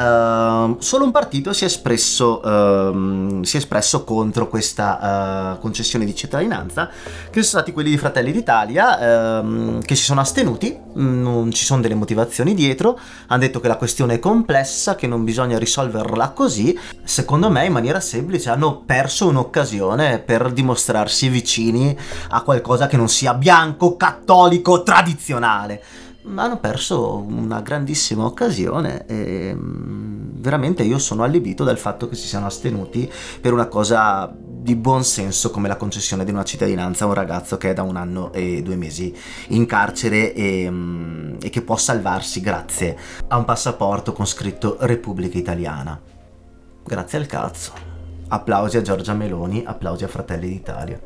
eh, solo un partito si è espresso eh, si è espresso contro questa eh, concessione di cittadinanza, che sono stati quelli di Fratelli d'Italia, eh, che si sono astenuti. Non ci sono delle motivazioni dietro, hanno detto che la questione è complessa, che non bisogna risolverla così. Secondo me in maniera semplice hanno perso un'occasione per dimostrarsi vicini a qualcosa che non sia bianco, cattolico, tradizionale. Hanno perso una grandissima occasione e veramente io sono allibito dal fatto che si siano astenuti per una cosa di buon senso come la concessione di una cittadinanza a un ragazzo che è da un anno e due mesi in carcere e, e che può salvarsi grazie a un passaporto con scritto Repubblica Italiana. Grazie al cazzo. Applausi a Giorgia Meloni, applausi a Fratelli d'Italia.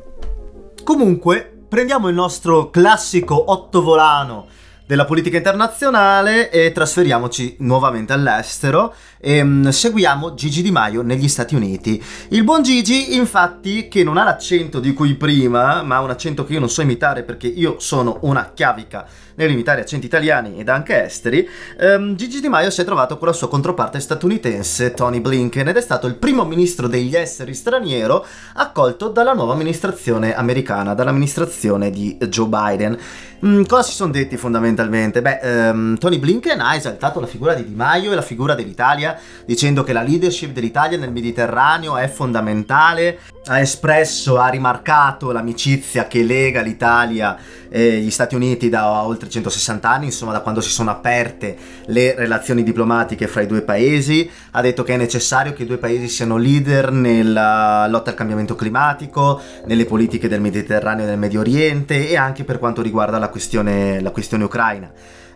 Comunque, prendiamo il nostro classico ottovolano della politica internazionale e trasferiamoci nuovamente all'estero e mh, seguiamo Gigi Di Maio negli Stati Uniti. Il buon Gigi, infatti, che non ha l'accento di cui prima, ma un accento che io non so imitare perché io sono una chiavica nell'imitare accenti italiani ed anche esteri, ehm, Gigi Di Maio si è trovato con la sua controparte statunitense Tony Blinken ed è stato il primo ministro degli esteri straniero accolto dalla nuova amministrazione americana, dall'amministrazione di Joe Biden. Mm, cosa si sono detti fondamentalmente? Beh, ehm, Tony Blinken ha esaltato la figura di Di Maio e la figura dell'Italia, dicendo che la leadership dell'Italia nel Mediterraneo è fondamentale. Ha espresso, ha rimarcato l'amicizia che lega l'Italia e gli Stati Uniti da oltre centosessanta anni, insomma da quando si sono aperte le relazioni diplomatiche fra i due paesi. Ha detto che è necessario che i due paesi siano leader nella lotta al cambiamento climatico, nelle politiche del Mediterraneo e del Medio Oriente e anche per quanto riguarda la questione, la questione ucraina.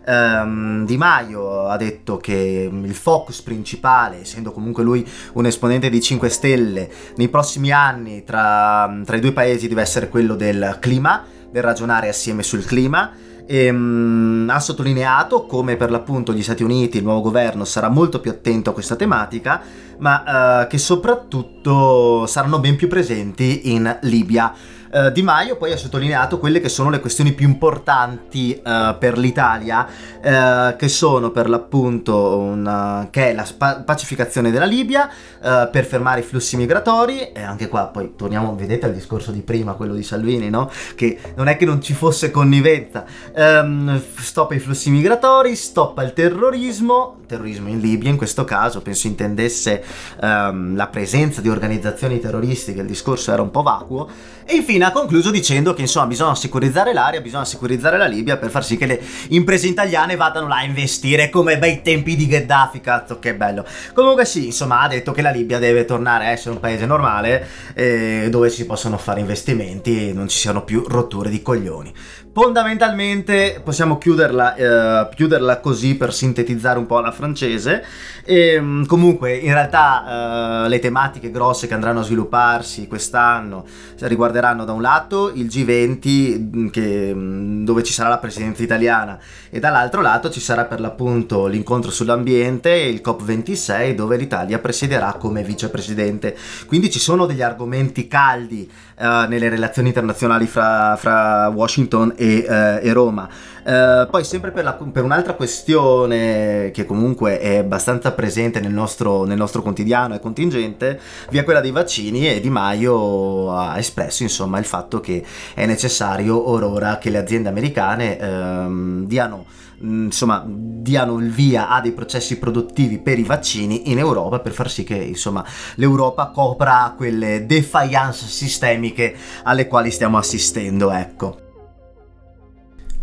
Um, Di Maio ha detto che il focus principale, essendo comunque lui un esponente di cinque Stelle, nei prossimi anni tra, tra i due paesi deve essere quello del clima, del ragionare assieme sul clima. E, um, ha sottolineato come per l'appunto gli Stati Uniti, il nuovo governo, sarà molto più attento a questa tematica, ma uh, che soprattutto saranno ben più presenti in Libia. Uh, Di Maio poi ha sottolineato quelle che sono le questioni più importanti uh, per l'Italia, uh, che sono per l'appunto una, che è la spa- pacificazione della Libia, uh, per fermare i flussi migratori, e anche qua poi torniamo, vedete, al discorso di prima, quello di Salvini, no? Che non è che non ci fosse connivenza. Um, stop ai flussi migratori, stop al terrorismo, terrorismo in Libia in questo caso, penso intendesse um, la presenza di organizzazioni terroristiche, il discorso era un po' vacuo, e infine ha concluso dicendo che insomma bisogna sicurizzare l'area, bisogna sicurizzare la Libia per far sì che le imprese italiane vadano là a investire come bei tempi di Gheddafi, cazzo che bello. Comunque sì, insomma ha detto che la Libia deve tornare a essere un paese normale, eh, dove si possono fare investimenti e non ci siano più rotture di coglioni. Fondamentalmente possiamo chiuderla, eh, chiuderla così per sintetizzare un po' alla francese. E, comunque in realtà eh, le tematiche grosse che andranno a svilupparsi quest'anno riguarderanno da un lato il G venti che, dove ci sarà la presidenza italiana, e dall'altro lato ci sarà per l'appunto l'incontro sull'ambiente, il COP ventisei, dove l'Italia presiederà come vicepresidente. Quindi ci sono degli argomenti caldi eh, nelle relazioni internazionali fra, fra Washington e, eh, e Roma. Eh, poi sempre per, la, per un'altra questione che comunque è abbastanza presente nel nostro, nel nostro quotidiano e contingente, via quella dei vaccini, e Di Maio ha espresso insomma il fatto che è necessario orora che le aziende americane ehm, diano insomma diano il via a dei processi produttivi per i vaccini in Europa, per far sì che insomma l'Europa copra quelle defiance sistemiche alle quali stiamo assistendo, ecco.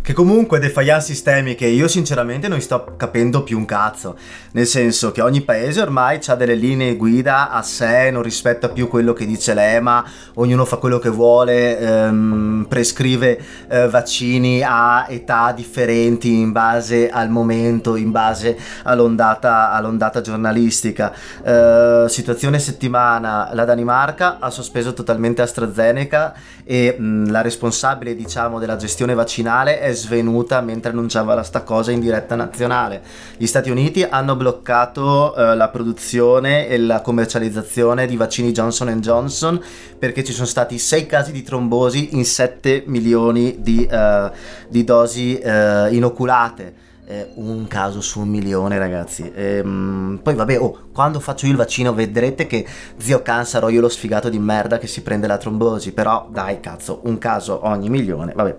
Che comunque defiance sistemiche io sinceramente non sto capendo più un cazzo, nel senso che ogni paese ormai ha delle linee guida a sé, non rispetta più quello che dice l'EMA, ognuno fa quello che vuole, ehm, prescrive eh, vaccini a età differenti in base al momento, in base all'ondata, all'ondata giornalistica. Eh, situazione settimana, la Danimarca ha sospeso totalmente AstraZeneca e mh, la responsabile diciamo della gestione vaccinale è svenuta mentre annunciava la sta cosa in diretta nazionale. Gli Stati Uniti hanno bloccato eh, la produzione e la commercializzazione di vaccini Johnson and Johnson perché ci sono stati sei casi di trombosi in sette milioni di, eh, di dosi eh, inoculate. Eh, un caso su un milione, ragazzi. Ehm, poi vabbè, oh, quando faccio io il vaccino vedrete che zio Can sarò io lo sfigato di merda che si prende la trombosi, però dai cazzo, un caso ogni milione, vabbè.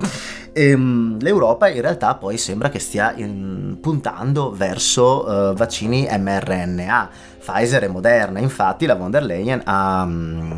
Ehm, l'Europa in realtà poi sembra che stia in, puntando verso eh, vaccini mRNA, Pfizer e Moderna. Infatti la von der Leyen ha,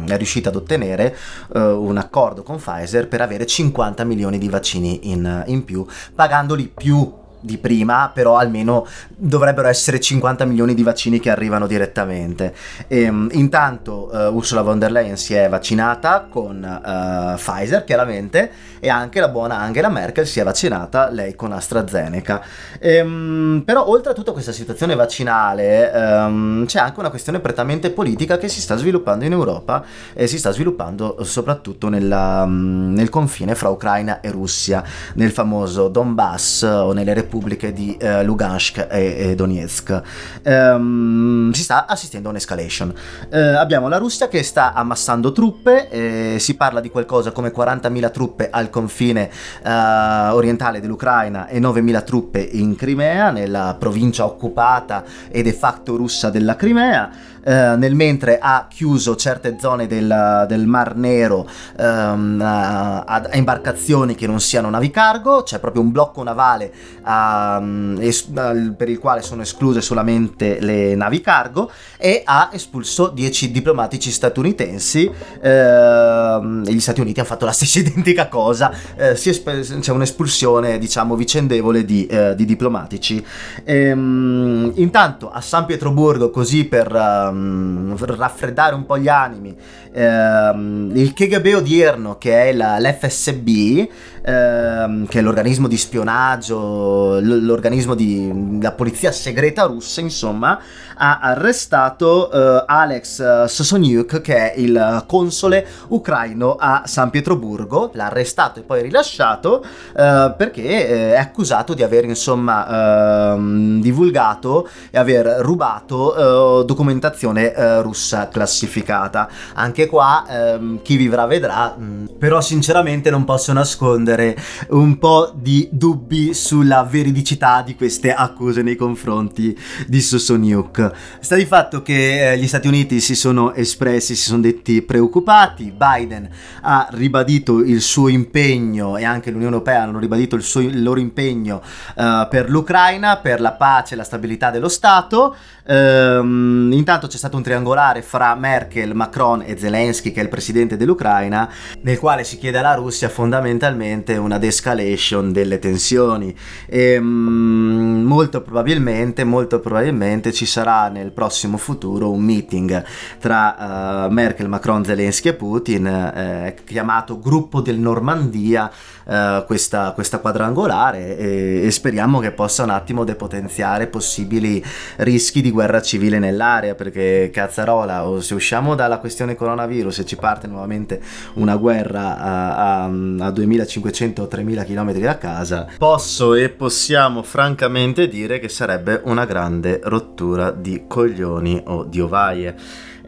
è riuscita ad ottenere uh, un accordo con Pfizer per avere cinquanta milioni di vaccini in, in più, pagandoli più di prima, però almeno dovrebbero essere cinquanta milioni di vaccini che arrivano direttamente. E, um, intanto uh, Ursula von der Leyen si è vaccinata con uh, Pfizer chiaramente, e anche la buona Angela Merkel si è vaccinata lei con AstraZeneca. E, um, però oltre a tutta questa situazione vaccinale um, c'è anche una questione prettamente politica che si sta sviluppando in Europa e si sta sviluppando soprattutto nella, um, nel confine fra Ucraina e Russia, nel famoso Donbass o nelle pubbliche di eh, Lugansk e, e Donetsk. Ehm, si sta assistendo a un'escalation. Eh, abbiamo la Russia che sta ammassando truppe, eh, si parla di qualcosa come quarantamila truppe al confine eh, orientale dell'Ucraina e novemila truppe in Crimea, nella provincia occupata e de facto russa della Crimea. Uh, nel mentre ha chiuso certe zone del, del Mar Nero um, a, a imbarcazioni che non siano navi cargo, c'è proprio un blocco navale um, es- per il quale sono escluse solamente le navi cargo, e ha espulso dieci diplomatici statunitensi. Uh, gli Stati Uniti hanno fatto la stessa identica cosa, uh, si esp- c'è un'espulsione diciamo vicendevole di, uh, di diplomatici. Um, intanto a San Pietroburgo, così per uh, raffreddare un po' gli animi, ehm, il K G B odierno, che è la, l'F S B, ehm, che è l'organismo di spionaggio, l'organismo di la polizia segreta russa insomma, ha arrestato eh, Alex Sosoniuk, che è il console ucraino a San Pietroburgo. L'ha arrestato e poi rilasciato eh, perché è accusato di aver insomma eh, divulgato e aver rubato eh, documentazione Eh, russa classificata. Anche qua ehm, chi vivrà vedrà, mh. Però sinceramente non posso nascondere un po' di dubbi sulla veridicità di queste accuse nei confronti di Sosoniuk. Sta di fatto che eh, gli Stati Uniti si sono espressi, si sono detti preoccupati. Biden ha ribadito il suo impegno, e anche l'Unione Europea hanno ribadito il, suo, il loro impegno eh, per l'Ucraina, per la pace e la stabilità dello Stato. Ehm, intanto c'è stato un triangolare fra Merkel, Macron e Zelensky, che è il presidente dell'Ucraina, nel quale si chiede alla Russia fondamentalmente sicuramente una de-escalation delle tensioni e mm, molto probabilmente molto probabilmente ci sarà nel prossimo futuro un meeting tra uh, Merkel, Macron, Zelensky e Putin, eh, chiamato Gruppo del Normandia, eh, questa, questa quadrangolare, e, e speriamo che possa un attimo depotenziare possibili rischi di guerra civile nell'area, perché cazzarola, o se usciamo dalla questione coronavirus e ci parte nuovamente una guerra a, a, a duemilacinquecento o tremila km da casa, posso e possiamo francamente dire che sarebbe una grande rottura di coglioni o di ovaie.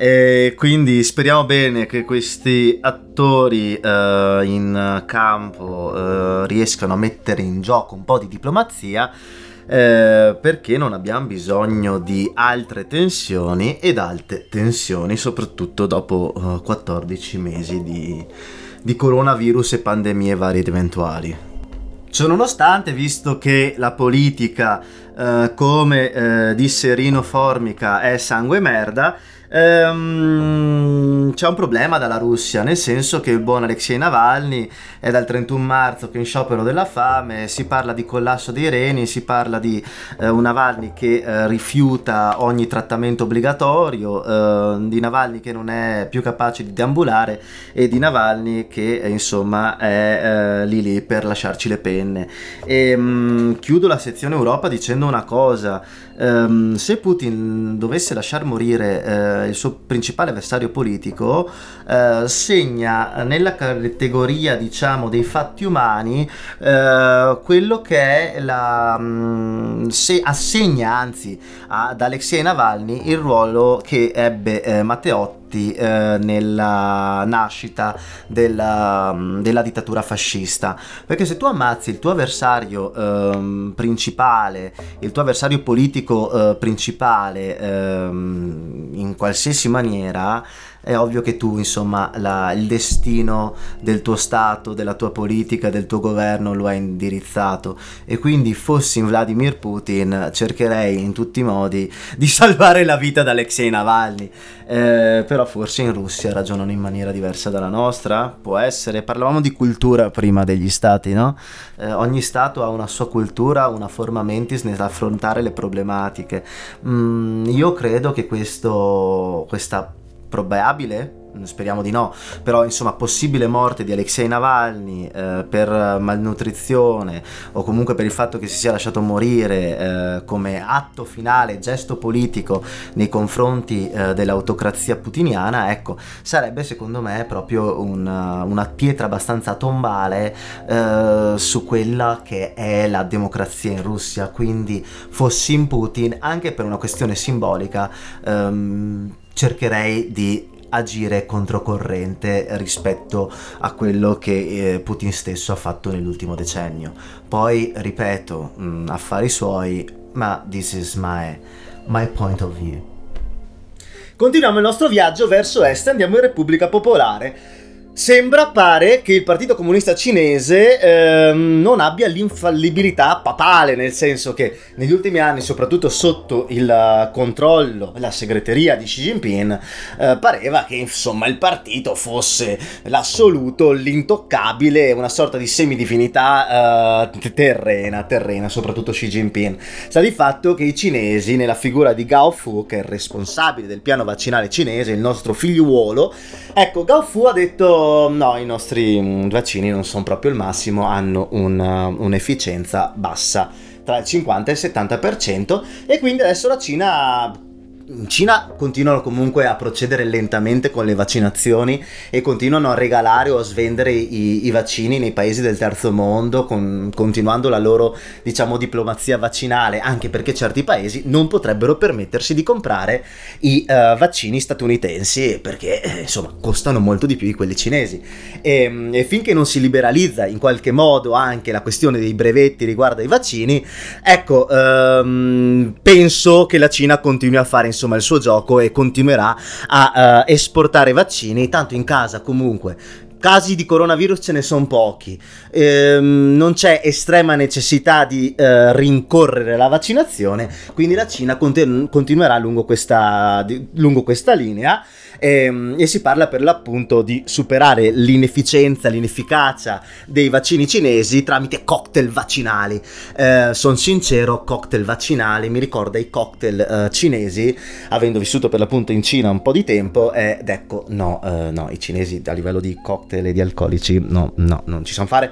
E quindi speriamo bene che questi attori eh, in campo eh, riescano a mettere in gioco un po' di diplomazia, eh, perché non abbiamo bisogno di altre tensioni ed alte tensioni, soprattutto dopo eh, quattordici mesi di, di coronavirus e pandemie varie ed eventuali. Ciononostante, visto che la politica, eh, come eh, disse Rino Formica, è sangue e merda, Um, c'è un problema dalla Russia, nel senso che il buon Alexei Navalny è dal trentuno marzo che è in sciopero della fame, si parla di collasso dei reni, si parla di uh, un Navalny che uh, rifiuta ogni trattamento obbligatorio, uh, di Navalny che non è più capace di deambulare e di Navalny che insomma è uh, lì lì per lasciarci le penne. E, um, chiudo la sezione Europa dicendo una cosa: um, se Putin dovesse lasciar morire uh, il suo principale avversario politico, eh, segna nella categoria, diciamo, dei fatti umani eh, quello che è la mh, se assegna anzi ad Alexei Navalny il ruolo che ebbe eh, Matteotti Eh, nella nascita della, della dittatura fascista, perché se tu ammazzi il tuo avversario ehm, principale, il tuo avversario politico eh, principale ehm, in qualsiasi maniera, è ovvio che tu insomma la, il destino del tuo stato, della tua politica, del tuo governo lo hai indirizzato. E quindi, fossi in Vladimir Putin, cercherei in tutti i modi di salvare la vita da Alexei Navalny, eh, però forse in Russia ragionano in maniera diversa dalla nostra, può essere. Parlavamo di cultura prima degli stati, no? Eh, ogni stato ha una sua cultura, una forma mentis nell'affrontare le problematiche. Mm, io credo che questo questa probabile, speriamo di no, però insomma possibile morte di Alexei Navalny eh, per malnutrizione o comunque per il fatto che si sia lasciato morire eh, come atto finale, gesto politico nei confronti eh, dell'autocrazia putiniana, ecco, sarebbe secondo me proprio una, una pietra abbastanza tombale eh, su quella che è la democrazia in Russia. Quindi, fossi in Putin, anche per una questione simbolica, ehm, cercherei di agire controcorrente rispetto a quello che eh, Putin stesso ha fatto nell'ultimo decennio. Poi, ripeto, mh, affari suoi, ma this is my, my point of view. Continuiamo il nostro viaggio verso est, andiamo in Repubblica Popolare. Sembra, pare, che il Partito Comunista Cinese eh, non abbia l'infallibilità papale, nel senso che negli ultimi anni, soprattutto sotto il controllo e la segreteria di Xi Jinping, eh, pareva che insomma il partito fosse l'assoluto, l'intoccabile, una sorta di semidivinità eh, terrena, terrena, soprattutto Xi Jinping. Sta di fatto che i cinesi, nella figura di Gao Fu, che è il responsabile del piano vaccinale cinese, il nostro figliuolo, ecco, Gao Fu ha detto: no, i nostri vaccini non sono proprio il massimo, hanno una, un'efficienza bassa, tra il cinquanta e il settanta per cento, e quindi adesso la Cina... In Cina continuano comunque a procedere lentamente con le vaccinazioni e continuano a regalare o a svendere i, i vaccini nei paesi del terzo mondo, con, continuando la loro, diciamo, diplomazia vaccinale, anche perché certi paesi non potrebbero permettersi di comprare i uh, vaccini statunitensi, perché eh, insomma costano molto di più di quelli cinesi, e, e finché non si liberalizza in qualche modo anche la questione dei brevetti riguardo ai vaccini, ecco, um, penso che la Cina continui a fare insomma il suo gioco e continuerà a uh, esportare vaccini, tanto in casa comunque casi di coronavirus ce ne sono pochi, ehm, non c'è estrema necessità di eh, rincorrere la vaccinazione, quindi la Cina continu- continuerà lungo questa, di, lungo questa linea. e, e si parla per l'appunto di superare l'inefficienza, l'inefficacia dei vaccini cinesi tramite cocktail vaccinali. Eh, sono sincero, cocktail vaccinali mi ricorda i cocktail eh, cinesi, avendo vissuto per l'appunto in Cina un po' di tempo, ed ecco no, eh, no, i cinesi a livello di cocktail e di alcolici no, no, non ci sanno fare.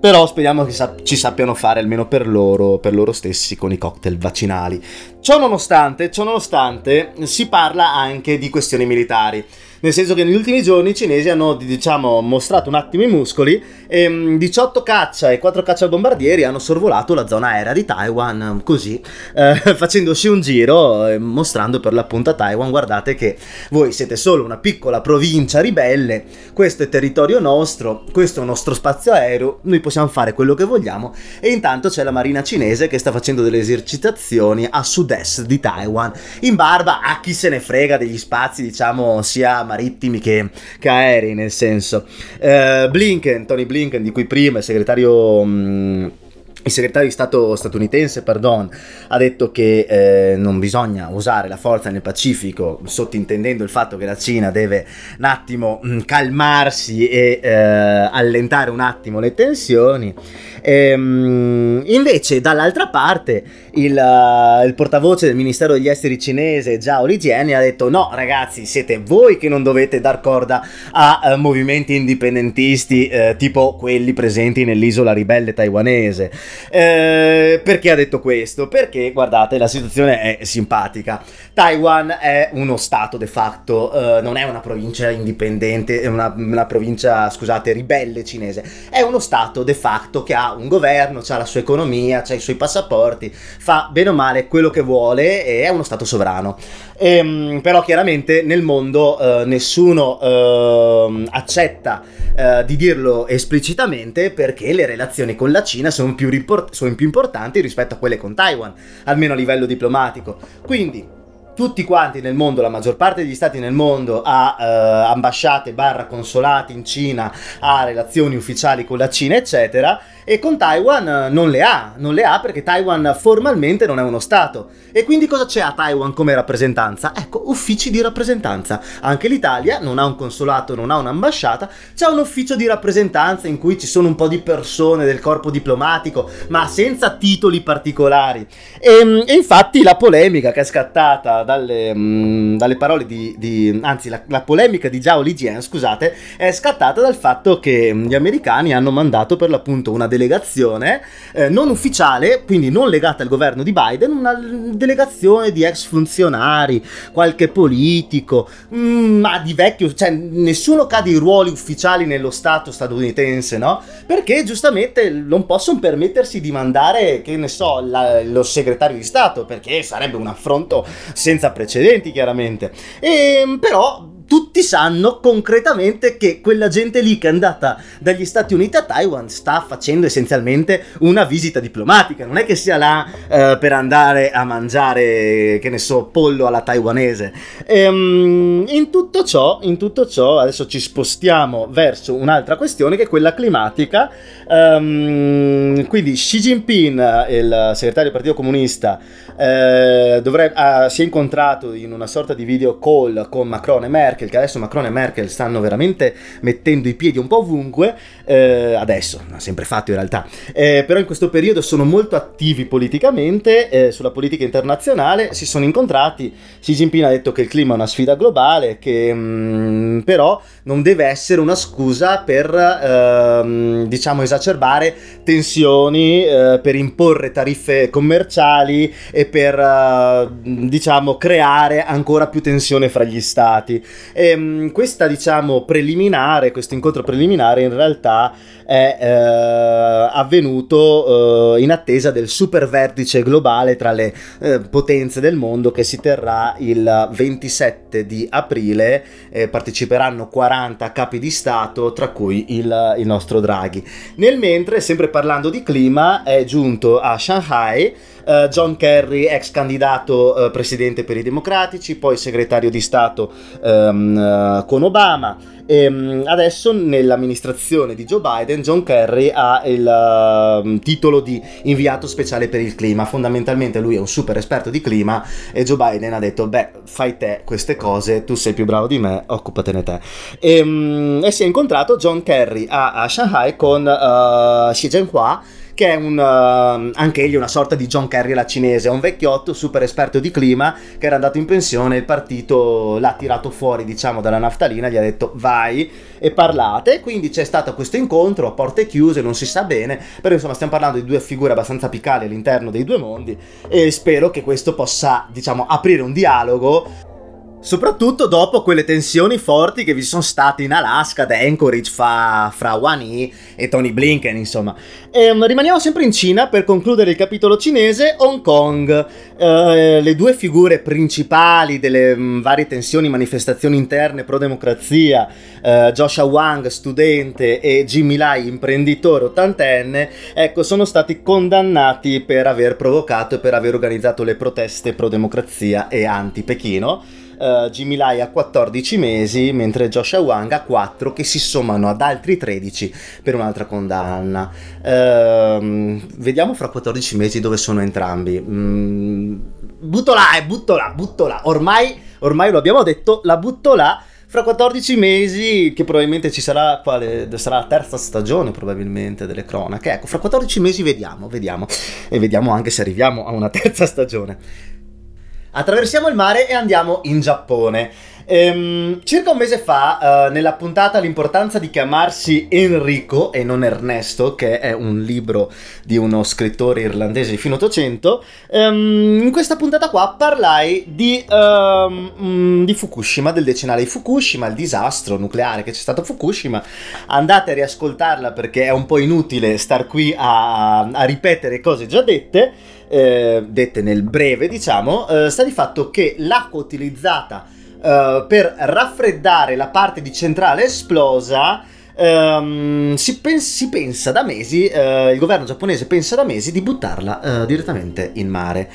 Però speriamo che sa- ci sappiano fare almeno per loro, per loro stessi, con i cocktail vaccinali. Ciò nonostante, ciò nonostante, si parla anche di questioni militari. Nel senso che negli ultimi giorni i cinesi hanno, diciamo, mostrato un attimo i muscoli. E diciotto caccia e quattro cacciabombardieri hanno sorvolato la zona aerea di Taiwan, così, eh, facendosi un giro, eh, mostrando per l'appunto a Taiwan: guardate che voi siete solo una piccola provincia ribelle, questo è territorio nostro, questo è il nostro spazio aereo, noi possiamo fare quello che vogliamo. E intanto c'è la marina cinese che sta facendo delle esercitazioni a sud-est di Taiwan, in barba a chi se ne frega degli spazi, diciamo, sia marittimi che, che aerei, nel senso. eh, Blinken, Tony Blinken, di cui prima il segretario mh, il segretario di Stato statunitense, perdon, ha detto che eh, non bisogna usare la forza nel Pacifico, sottintendendo il fatto che la Cina deve un attimo mh, calmarsi e eh, allentare un attimo le tensioni. Ehm, invece dall'altra parte il, uh, il portavoce del ministero degli esteri cinese, Zhao Lijian, ha detto: no ragazzi, siete voi che non dovete dar corda a uh, movimenti indipendentisti uh, tipo quelli presenti nell'isola ribelle taiwanese. Eh, perché ha detto questo? Perché guardate, la situazione è simpatica. Taiwan è uno stato de facto, eh, non è una provincia indipendente, è una, una provincia, scusate, ribelle cinese. È uno stato de facto che ha un governo, ha la sua economia, ha i suoi passaporti, fa bene o male quello che vuole e è uno stato sovrano. E, però chiaramente nel mondo eh, nessuno eh, accetta eh, di dirlo esplicitamente, perché le relazioni con la Cina sono più Import- sono più importanti rispetto a quelle con Taiwan, almeno a livello diplomatico. Quindi tutti quanti nel mondo, la maggior parte degli stati nel mondo ha eh, ambasciate barra consolati in Cina, ha relazioni ufficiali con la Cina, eccetera, e con Taiwan non le ha, non le ha perché Taiwan formalmente non è uno stato. E quindi cosa c'è a Taiwan come rappresentanza? Ecco, uffici di rappresentanza. Anche l'Italia non ha un consolato, non ha un'ambasciata, c'è un ufficio di rappresentanza in cui ci sono un po' di persone del corpo diplomatico, ma senza titoli particolari. E, e infatti la polemica che è scattata Dalle, mh, dalle parole di, di anzi la, la polemica di Zhao Lijian, scusate, è scattata dal fatto che gli americani hanno mandato per l'appunto una delegazione eh, non ufficiale, quindi non legata al governo di Biden, una delegazione di ex funzionari, qualche politico, mh, ma di vecchio, cioè nessuno che ha dei ruoli ufficiali nello stato statunitense, no? Perché giustamente non possono permettersi di mandare, che ne so, la, lo segretario di Stato, perché sarebbe un affronto senza precedenti, chiaramente. E però tutti sanno concretamente che quella gente lì che è andata dagli Stati Uniti a Taiwan sta facendo essenzialmente una visita diplomatica, non è che sia là eh, per andare a mangiare, che ne so, pollo alla taiwanese. Ehm, in tutto ciò, in tutto ciò, adesso ci spostiamo verso un'altra questione, che è quella climatica. Ehm, quindi Xi Jinping, il segretario del Partito Comunista, eh, dovrebbe, ah, si è incontrato in una sorta di video call con Macron e Merkel, che adesso Macron e Merkel stanno veramente mettendo i piedi un po' ovunque, eh, adesso, l'ha sempre fatto in realtà, eh, però in questo periodo sono molto attivi politicamente, eh, sulla politica internazionale. Si sono incontrati, Xi Jinping ha detto che il clima è una sfida globale, che mh, però non deve essere una scusa per eh, diciamo esacerbare tensioni, eh, per imporre tariffe commerciali e per eh, diciamo creare ancora più tensione fra gli stati. E questa, diciamo, preliminare, questo incontro preliminare in realtà è eh, avvenuto eh, in attesa del super vertice globale tra le eh, potenze del mondo, che si terrà il ventisette di aprile. Eh, parteciperanno quaranta capi di stato, tra cui il, il nostro Draghi. Nel mentre, sempre parlando di clima, è giunto a Shanghai eh, John Kerry, ex candidato eh, presidente per i democratici, poi segretario di Stato eh, con Obama, E adesso nell'amministrazione di Joe Biden John Kerry ha il uh, titolo di inviato speciale per il clima. Fondamentalmente lui è un super esperto di clima e Joe Biden ha detto: beh, fai te queste cose, tu sei più bravo di me, occupatene te. E, um, e si è incontrato John Kerry a, a Shanghai con uh, Xi Jinping, che è un, uh, anche egli una sorta di John Kerry la cinese, un vecchiotto super esperto di clima che era andato in pensione, il partito l'ha tirato fuori, diciamo, dalla naftalina, gli ha detto vai e parlate, quindi c'è stato questo incontro a porte chiuse, non si sa bene, però insomma stiamo parlando di due figure abbastanza apicali all'interno dei due mondi e spero che questo possa, diciamo, aprire un dialogo, soprattutto dopo quelle tensioni forti che vi sono state in Alaska ad Anchorage fra, fra Wani e Tony Blinken, insomma. E rimaniamo sempre in Cina per concludere il capitolo cinese. Hong Kong, eh, le due figure principali delle mh, varie tensioni, manifestazioni interne pro democrazia, eh, Joshua Wang studente e Jimmy Lai imprenditore ottantenne, ecco, sono stati condannati per aver provocato e per aver organizzato le proteste pro democrazia e anti Pechino. Uh, Jimmy Lai ha quattordici mesi, mentre Joshua Wang ha quattro, che si sommano ad altri tredici per un'altra condanna. Uh, vediamo fra quattordici mesi dove sono entrambi. Mm, butto là, eh, butto là, butto là. Ormai, ormai lo abbiamo detto, la butto là. Fra quattordici mesi, che probabilmente ci sarà, quale sarà la terza stagione probabilmente delle cronache. Ecco, fra quattordici mesi vediamo, vediamo. E vediamo anche se arriviamo a una terza stagione. Attraversiamo il mare e andiamo in Giappone. Ehm, circa un mese fa, eh, nella puntata L'importanza di chiamarsi Enrico e non Ernesto, che è un libro di uno scrittore irlandese di fine Ottocento, ehm, in questa puntata qua parlai di, ehm, di Fukushima, del decennale di Fukushima, il disastro nucleare che c'è stato a Fukushima. Andate a riascoltarla perché è un po' inutile star qui a, a ripetere cose già dette. Eh, dette nel breve, diciamo, eh, sta di fatto che l'acqua utilizzata eh, per raffreddare la parte di centrale esplosa, ehm, si, pens- si pensa da mesi, eh, il governo giapponese pensa da mesi di buttarla eh, direttamente in mare,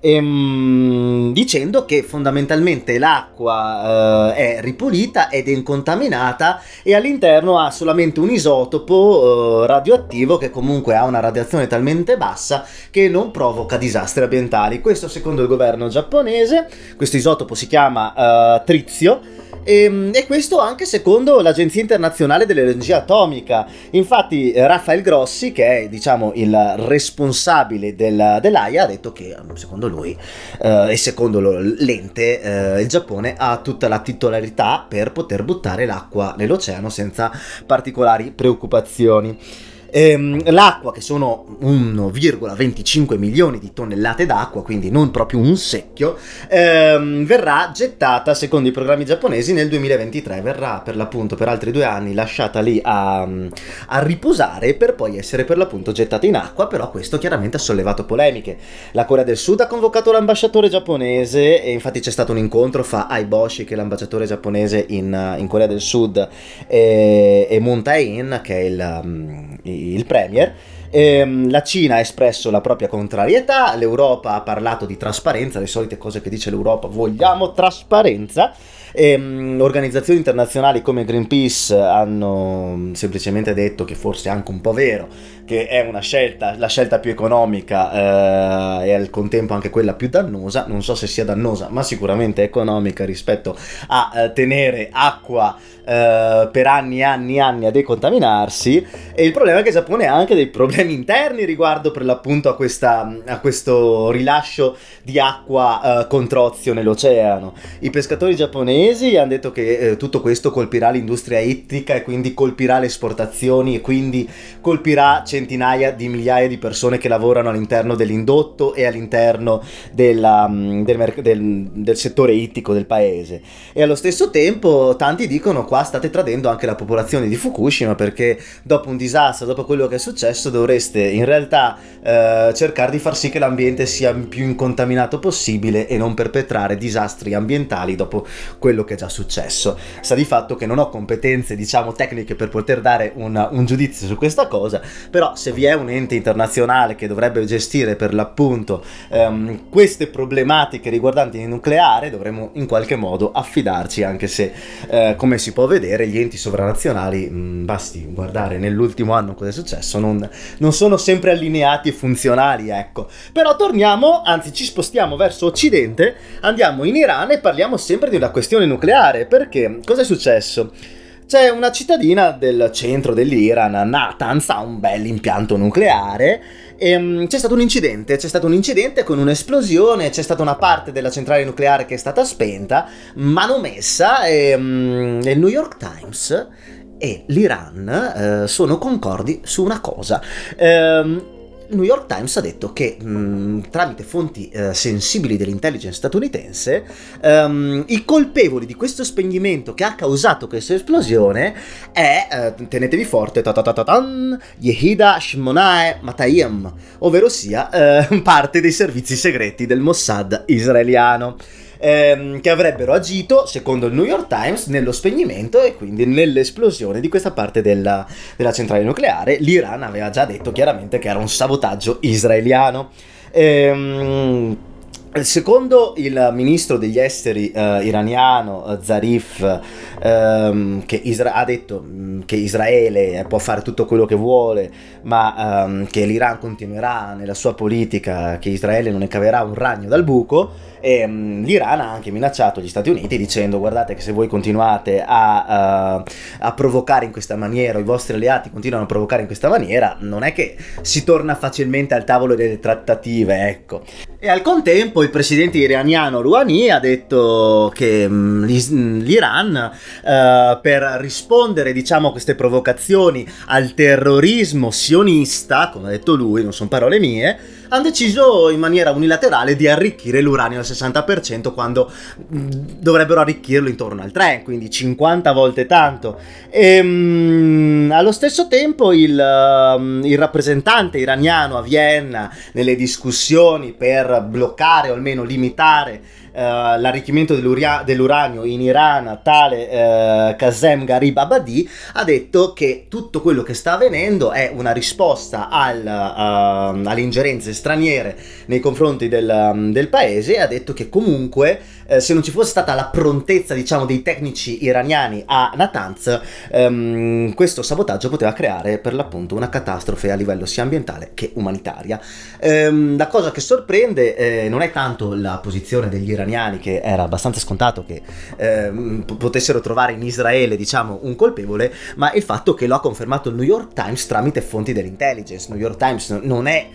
ehm, dicendo che fondamentalmente l'acqua eh, è ripulita ed è incontaminata e all'interno ha solamente un isotopo eh, radioattivo che comunque ha una radiazione talmente bassa che non provoca disastri ambientali. Questo secondo il governo giapponese. Questo isotopo si chiama eh, trizio e, e questo anche secondo l'Agenzia Internazionale dell'Energia Atomica. Infatti Rafael Grossi, che è, diciamo, il responsabile del, dell'AIA, ha detto che secondo lui eh, e secondo l'ente eh, il Giappone ha tutta la titolarità per poter buttare l'acqua nell'oceano senza particolari preoccupazioni. L'acqua, che sono uno virgola venticinque milioni di tonnellate d'acqua, quindi non proprio un secchio, ehm, verrà gettata secondo i programmi giapponesi nel duemilaventitré, verrà per l'appunto per altri due anni lasciata lì a, a riposare per poi essere per l'appunto gettata in acqua. Però questo chiaramente ha sollevato polemiche. La Corea del Sud ha convocato l'ambasciatore giapponese e infatti c'è stato un incontro fra Aiboshi, che è l'ambasciatore giapponese in, in Corea del Sud, e, e Moon Jae-in, che è il, il il premier. Ehm, la Cina ha espresso la propria contrarietà, l'Europa ha parlato di trasparenza, le solite cose che dice l'Europa: vogliamo trasparenza. Ehm, organizzazioni internazionali come Greenpeace hanno semplicemente detto che forse è anche un po' vero, che è una scelta, la scelta più economica eh, e al contempo anche quella più dannosa. Non so se sia dannosa, ma sicuramente economica rispetto a eh, tenere acqua eh, per anni e anni e anni a decontaminarsi. E il problema è che il Giappone ha anche dei problemi interni riguardo per l'appunto a, questa, a questo rilascio di acqua eh, con trozio nell'oceano. I pescatori giapponesi hanno detto che eh, tutto questo colpirà l'industria ittica e quindi colpirà le esportazioni e quindi colpirà centinaia di migliaia di persone che lavorano all'interno dell'indotto e all'interno della, del, merc- del, del settore ittico del paese. E allo stesso tempo tanti dicono: qua state tradendo anche la popolazione di Fukushima, perché dopo un disastro, dopo quello che è successo, dovreste in realtà eh, cercare di far sì che l'ambiente sia più incontaminato possibile e non perpetrare disastri ambientali dopo quello che è già successo. Sta di fatto che non ho competenze, diciamo, tecniche per poter dare un, un giudizio su questa cosa, però però se vi è un ente internazionale che dovrebbe gestire per l'appunto ehm, queste problematiche riguardanti il nucleare, dovremmo in qualche modo affidarci, anche se eh, come si può vedere gli enti sovranazionali, mh, basti guardare nell'ultimo anno cosa è successo, non, non sono sempre allineati e funzionali, ecco. Però torniamo, anzi ci spostiamo verso occidente, andiamo in Iran e parliamo sempre di una questione nucleare, perché cosa è successo? C'è una cittadina del centro dell'Iran, Natanz, ha un bel impianto nucleare e c'è stato un incidente, c'è stato un incidente con un'esplosione, c'è stata una parte della centrale nucleare che è stata spenta, manomessa, e um, il New York Times e l'Iran eh, sono concordi su una cosa. Ehm... Il New York Times ha detto che mh, tramite fonti eh, sensibili dell'intelligence statunitense ehm, i colpevoli di questo spegnimento che ha causato questa esplosione è, eh, tenetevi forte, Yehida Shmonae Matayem, ovvero sia eh, parte dei servizi segreti del Mossad israeliano, ehm, che avrebbero agito, secondo il New York Times, nello spegnimento e quindi nell'esplosione di questa parte della, della centrale nucleare. L'Iran aveva già detto chiaramente che era un sabotaggio israeliano. Ehm... Secondo il ministro degli esteri eh, iraniano Zarif, ehm, che Isra- ha detto che Israele può fare tutto quello che vuole, ma ehm, che l'Iran continuerà nella sua politica, che Israele non ne caverà un ragno dal buco, e ehm, l'Iran ha anche minacciato gli Stati Uniti dicendo: guardate che se voi continuate a, uh, a provocare in questa maniera, i vostri alleati continuano a provocare in questa maniera, non è che si torna facilmente al tavolo delle trattative, ecco. E al contempo il presidente iraniano Rouhani ha detto che l'Iran eh, per rispondere, diciamo, a queste provocazioni al terrorismo sionista, come ha detto lui, non sono parole mie, hanno deciso in maniera unilaterale di arricchire l'uranio al sessanta per cento quando dovrebbero arricchirlo intorno al tre, quindi cinquanta volte tanto. E, mh, allo stesso tempo il, uh, il rappresentante iraniano a Vienna, nelle discussioni per bloccare o almeno limitare uh, l'arricchimento dell'ura- dell'uranio in Iran, tale uh, Kazem Gharib Abadi, ha detto che tutto quello che sta avvenendo è una risposta al, uh, alle ingerenze straniere nei confronti del, del paese, e ha detto che comunque eh, se non ci fosse stata la prontezza, diciamo, dei tecnici iraniani a Natanz, ehm, questo sabotaggio poteva creare per l'appunto una catastrofe a livello sia ambientale che umanitaria. Ehm, la cosa che sorprende eh, non è tanto la posizione degli iraniani, che era abbastanza scontato che ehm, potessero trovare in Israele, diciamo, un colpevole, ma il fatto che lo ha confermato il New York Times tramite fonti dell'intelligence. New York Times non è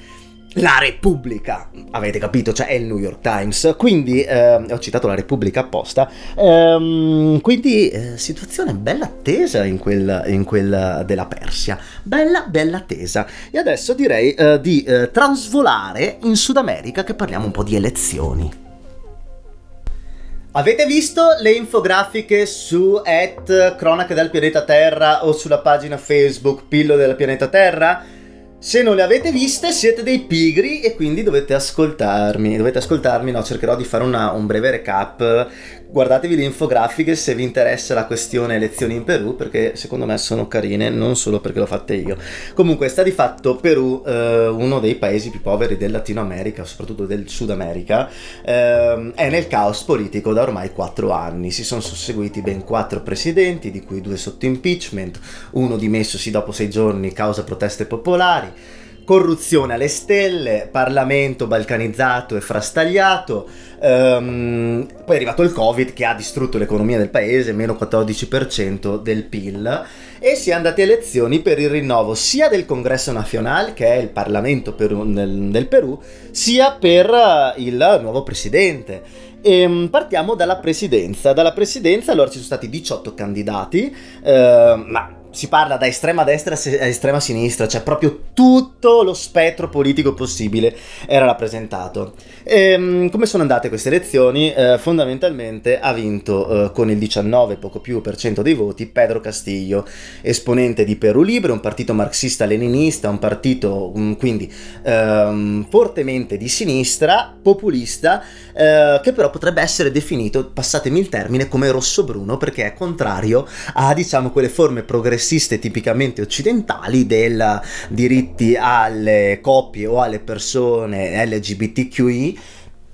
La Repubblica, avete capito? Cioè è il New York Times, quindi ehm, ho citato La Repubblica apposta, ehm, quindi eh, situazione bella tesa in quel, in quel della Persia, bella bella tesa. E adesso direi eh, di eh, trasvolare in Sud America, che parliamo un po' di elezioni. Avete visto le infografiche su at Cronache del Pianeta Terra o sulla pagina Facebook Pillo del Pianeta Terra? Se non le avete viste siete dei pigri e quindi dovete ascoltarmi, dovete ascoltarmi, no, cercherò di fare una, un breve recap. Guardatevi le infografiche se vi interessa la questione elezioni in Perù, perché secondo me sono carine, non solo perché l'ho fatte io. Comunque sta di fatto Perù, eh, uno dei paesi più poveri del Latino America, soprattutto del Sud America, eh, è nel caos politico da ormai quattro anni. Si sono susseguiti ben quattro presidenti, di cui due sotto impeachment, uno dimessosi dopo sei giorni causa proteste popolari, corruzione alle stelle, Parlamento balcanizzato e frastagliato, ehm, poi è arrivato il Covid che ha distrutto l'economia del paese, meno quattordici per cento del P I L, e si è andati a elezioni per il rinnovo sia del Congresso Nacional, che è il Parlamento Perù, nel, del Perù, sia per il nuovo presidente. E partiamo dalla presidenza. Dalla presidenza, allora, ci sono stati diciotto candidati, eh, ma si parla da estrema destra a estrema sinistra, cioè proprio tutto lo spettro politico possibile era rappresentato. E, come sono andate queste elezioni? Eh, fondamentalmente ha vinto eh, con il diciannove, poco più, per cento dei voti, Pedro Castillo, esponente di Perù Libre, un partito marxista-leninista, un partito quindi ehm, fortemente di sinistra, populista, eh, che però potrebbe essere definito, passatemi il termine, come rosso-bruno, perché è contrario a, diciamo, quelle forme progressive progressiste tipicamente occidentali, del diritti alle coppie o alle persone L G B T Q I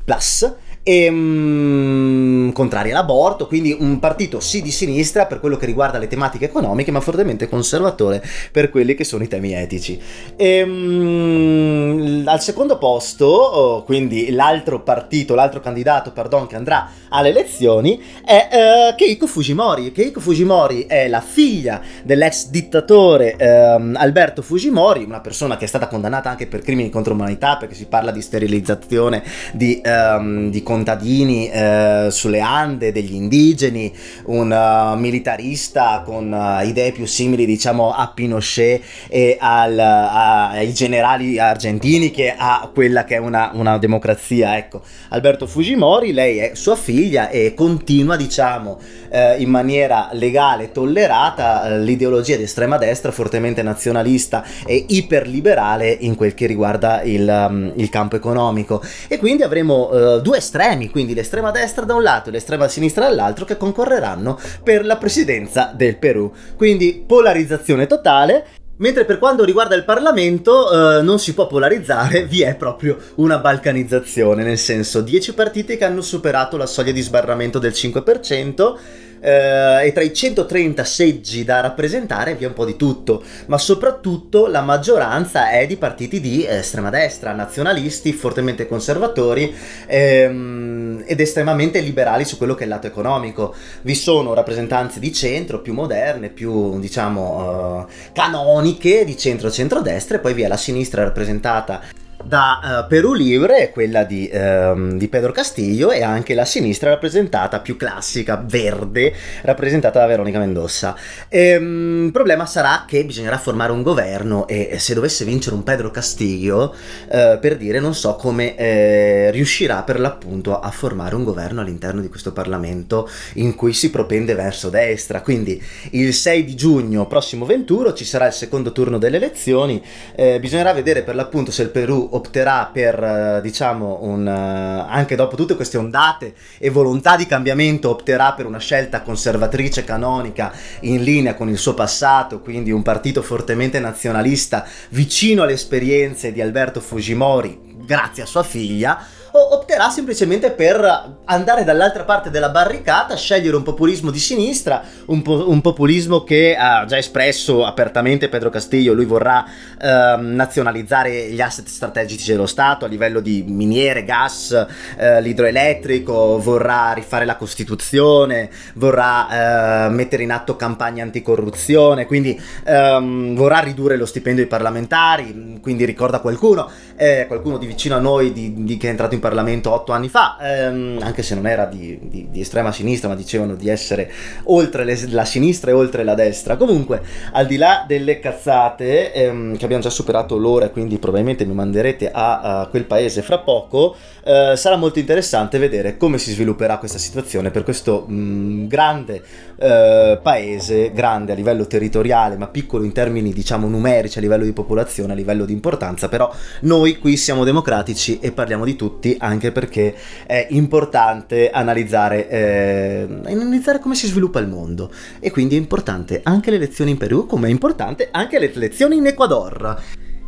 plus, e mh, contrari all'aborto, quindi un partito sì di sinistra per quello che riguarda le tematiche economiche, ma fortemente conservatore per quelli che sono i temi etici. E, mh, al secondo posto, oh, quindi l'altro partito, l'altro candidato, pardon, che andrà alle elezioni è eh, Keiko Fujimori. Keiko Fujimori è la figlia dell'ex dittatore eh, Alberto Fujimori, una persona che è stata condannata anche per crimini contro l'umanità, perché si parla di sterilizzazione di, ehm, di contadini eh, sulle Ande, degli indigeni, un uh, militarista con uh, idee più simili, diciamo, a Pinochet e al, a, ai generali argentini che a quella che è una, una democrazia, ecco. Alberto Fujimori, lei è sua figlia e continua, diciamo, eh, in maniera legale, tollerata, l'ideologia di estrema destra fortemente nazionalista e iperliberale in quel che riguarda il, um, il campo economico. E quindi avremo uh, due estremi, quindi l'estrema destra da un lato e l'estrema sinistra dall'altro, che concorreranno per la presidenza del Perù. Quindi polarizzazione totale. Mentre per quanto riguarda il Parlamento eh, non si può polarizzare, vi è proprio una balcanizzazione, nel senso dieci partiti che hanno superato la soglia di sbarramento del cinque per cento, eh, e tra i centotrenta seggi da rappresentare vi è un po' di tutto, ma soprattutto la maggioranza è di partiti di estrema destra, nazionalisti, fortemente conservatori ehm, ed estremamente liberali su quello che è il lato economico. Vi sono rappresentanze di centro più moderne, più, diciamo, eh, canoniche, che di centro-centrodestra, e poi vi è la sinistra rappresentata da uh, Perù Libre, quella di, uh, di Pedro Castillo, e anche la sinistra rappresentata più classica, verde, rappresentata da Veronica Mendoza. Il um, problema sarà che bisognerà formare un governo, e, e se dovesse vincere un Pedro Castillo, uh, per dire, non so come eh, riuscirà per l'appunto a formare un governo all'interno di questo Parlamento in cui si propende verso destra. Quindi il sei di giugno prossimo venturo ci sarà il secondo turno delle elezioni, eh, bisognerà vedere per l'appunto se il Perù opterà per, diciamo, un, anche dopo tutte queste ondate e volontà di cambiamento, opterà per una scelta conservatrice canonica in linea con il suo passato, quindi un partito fortemente nazionalista vicino alle esperienze di Alberto Fujimori grazie a sua figlia, o opterà semplicemente per andare dall'altra parte della barricata, scegliere un populismo di sinistra, un, po- un populismo che ha già espresso apertamente Pedro Castillo. Lui vorrà ehm, nazionalizzare gli asset strategici dello Stato a livello di miniere, gas, eh, l'idroelettrico, vorrà rifare la Costituzione, vorrà eh, mettere in atto campagne anticorruzione, quindi ehm, vorrà ridurre lo stipendio ai parlamentari. Quindi ricorda qualcuno, eh, qualcuno di vicino a noi di, di che è entrato in Parlamento otto anni fa, ehm, anche se non era di, di, di estrema sinistra, ma dicevano di essere oltre le, la sinistra e oltre la destra. Comunque, al di là delle cazzate, ehm, che abbiamo già superato l'ora, quindi probabilmente mi manderete a, a quel paese fra poco, eh, sarà molto interessante vedere come si svilupperà questa situazione per questo mh, grande eh, paese, grande a livello territoriale, ma piccolo in termini, diciamo, numerici, a livello di popolazione, a livello di importanza. Però noi qui siamo democratici e parliamo di tutti, anche perché è importante analizzare, eh, analizzare come si sviluppa il mondo, e quindi è importante anche le elezioni in Perù, come è importante anche le elezioni in Ecuador.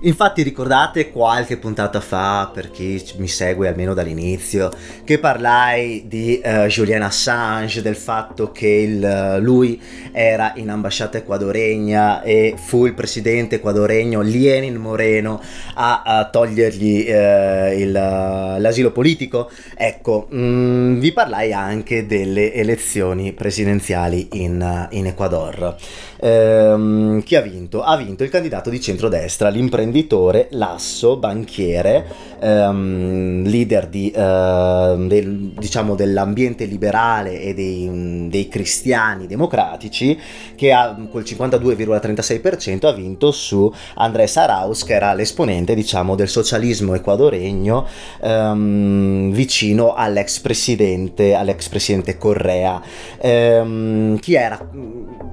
Infatti ricordate qualche puntata fa, per chi mi segue almeno dall'inizio, che parlai di uh, Julian Assange, del fatto che il, uh, lui era in ambasciata ecuadoregna e fu il presidente ecuadoregno Lenin Moreno a, a togliergli uh, il, uh, l'asilo politico. Ecco, mh, vi parlai anche delle elezioni presidenziali in, uh, in Ecuador. Ehm, chi ha vinto? Ha vinto il candidato di centrodestra, l'imprenditore Lasso, banchiere, ehm, leader di, eh, del, diciamo, dell'ambiente liberale e dei, dei cristiani democratici, che ha, col cinquantadue virgola trentasei per cento ha vinto su Andrés Arauz, che era l'esponente, diciamo, del socialismo ecuadoregno, ehm, vicino all'ex presidente, all'ex presidente Correa, ehm, chi era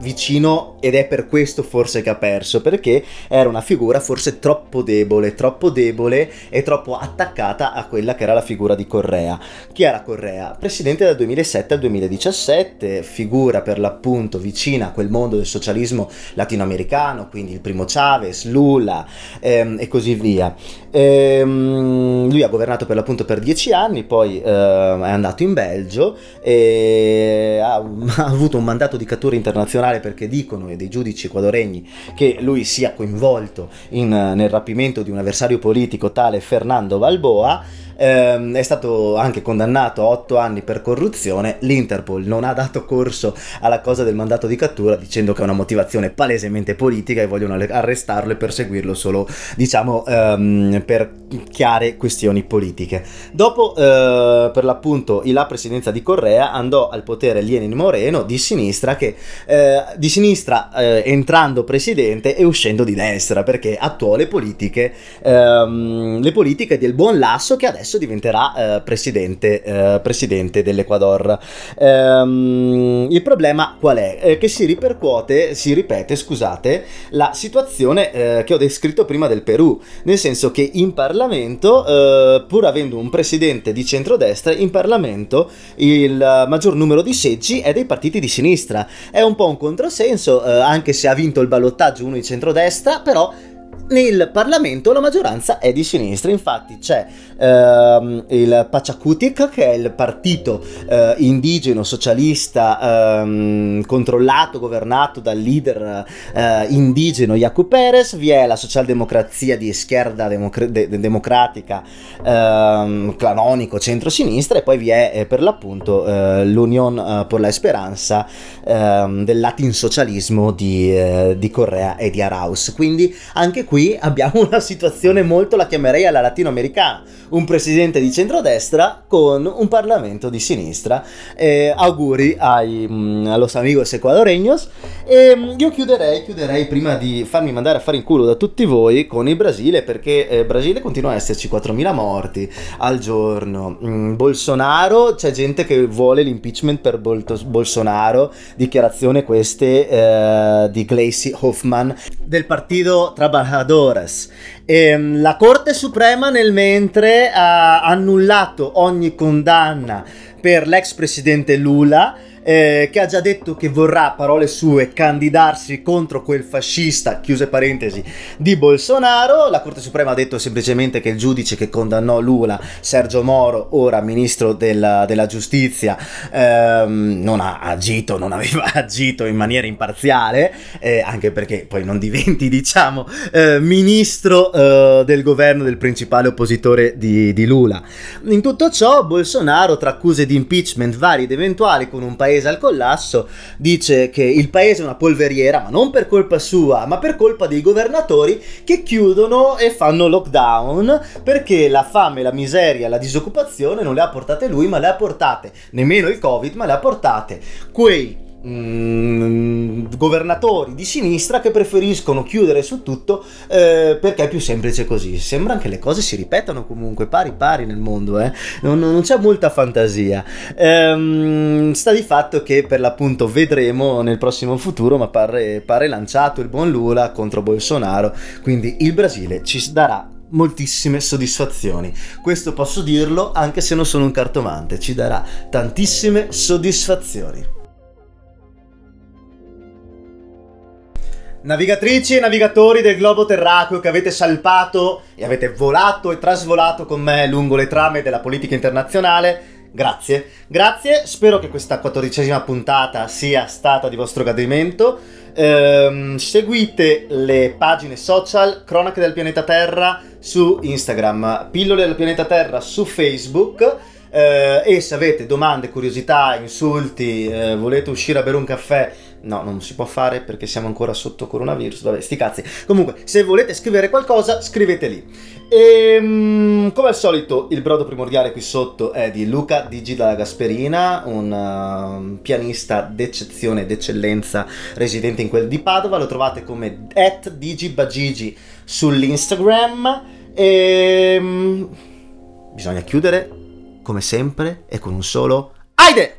vicino, ed è per questo forse che ha perso, perché era una figura forse troppo debole, troppo debole e troppo attaccata a quella che era la figura di Correa. Chi era Correa? Presidente dal duemilasette al duemiladiciassette, figura per l'appunto vicina a quel mondo del socialismo latinoamericano, quindi il primo Chavez, Lula ehm, e così via. Ehm, lui ha governato per l'appunto per dieci anni, poi ehm, è andato in Belgio e ha, ha avuto un mandato di cattura internazionale perché dicono, e dei giudici ecuadoregni, che lui sia coinvolto in, nel rapimento di un avversario politico tale Fernando Balboa. Ehm, è stato anche condannato a otto anni per corruzione. L'Interpol non ha dato corso alla cosa del mandato di cattura, dicendo che è una motivazione palesemente politica e vogliono arrestarlo e perseguirlo solo, diciamo, ehm, per chiare questioni politiche. Dopo eh, per l'appunto la presidenza di Correa andò al potere Lenin Moreno di sinistra, che eh, di sinistra eh, entrando presidente e uscendo di destra, perché attuò le politiche ehm, le politiche del buon Lasso, che adesso diventerà eh, presidente eh, presidente dell'Ecuador. Ehm, il problema qual è? Eh, che si ripercuote, si ripete, scusate, la situazione eh, che ho descritto prima del Perù, nel senso che in Parlamento, eh, pur avendo un presidente di centrodestra, in Parlamento il maggior numero di seggi è dei partiti di sinistra. È un po' un controsenso, eh, anche se ha vinto il ballottaggio uno di centrodestra, però nel Parlamento la maggioranza è di sinistra. Infatti c'è ehm, il Pachakutik, che è il partito eh, indigeno socialista ehm, controllato, governato dal leader eh, indigeno Yacu Pérez. Vi è la socialdemocrazia di schierda democ- de- democratica ehm, canonico centro-sinistra, e poi vi è eh, per l'appunto eh, l'Union eh, por la Esperanza ehm, del latinsocialismo di, eh, di Correa e di Arauz. Quindi anche qui abbiamo una situazione molto, la chiamerei alla latinoamericana, un presidente di centrodestra con un parlamento di sinistra. Eh, auguri ai mh, los amigos ecuadoreños. E mh, io chiuderei, chiuderei prima di farmi mandare a fare in culo da tutti voi con il Brasile, perché eh, Brasile continua a esserci quattromila morti al giorno. Mh, Bolsonaro, c'è gente che vuole l'impeachment per Bol- Bolsonaro, dichiarazione queste eh, di Gleisi Hoffmann del partito Trabajador. La Corte Suprema nel mentre ha annullato ogni condanna per l'ex presidente Lula, eh, che ha già detto che vorrà, parole sue, candidarsi contro quel fascista, chiuse parentesi, di Bolsonaro. La Corte Suprema ha detto semplicemente che il giudice che condannò Lula, Sergio Moro, ora ministro della, della giustizia, ehm, non ha agito, non aveva agito in maniera imparziale, eh, anche perché poi non diventi, diciamo, eh, ministro eh, del governo del principale oppositore di, di Lula. In tutto ciò Bolsonaro, tra accuse di impeachment vari ed eventuali, con un paese al collasso, dice che il paese è una polveriera, ma non per colpa sua, ma per colpa dei governatori che chiudono e fanno lockdown, perché la fame, la miseria, la disoccupazione non le ha portate lui, ma le ha portate, nemmeno il Covid, ma le ha portate quei Mm, governatori di sinistra che preferiscono chiudere su tutto eh, perché è più semplice così. Sembra che le cose si ripetano comunque pari pari nel mondo, eh? non, non c'è molta fantasia. Ehm, sta di fatto che per l'appunto vedremo nel prossimo futuro, ma pare, pare lanciato il buon Lula contro Bolsonaro, quindi il Brasile ci darà moltissime soddisfazioni. Questo posso dirlo anche se non sono un cartomante, ci darà tantissime soddisfazioni. Navigatrici e navigatori del globo terracqueo che avete salpato e avete volato e trasvolato con me lungo le trame della politica internazionale, grazie, grazie, spero che questa quattordicesima puntata sia stata di vostro gradimento. Ehm, seguite le pagine social Cronache del Pianeta Terra su Instagram, Pillole del Pianeta Terra su Facebook. Eh, e se avete domande, curiosità, insulti, eh, volete uscire a bere un caffè, no, non si può fare perché siamo ancora sotto coronavirus, vabbè, sti cazzi. Comunque, se volete scrivere qualcosa, scrivete lì. E mh, come al solito il brodo primordiale qui sotto è di Luca Digi dalla Gasperina, un uh, pianista d'eccezione, d'eccellenza, residente in quel di Padova. Lo trovate come at digibagigi sull'Instagram. E mh, bisogna chiudere come sempre e con un solo AIDE!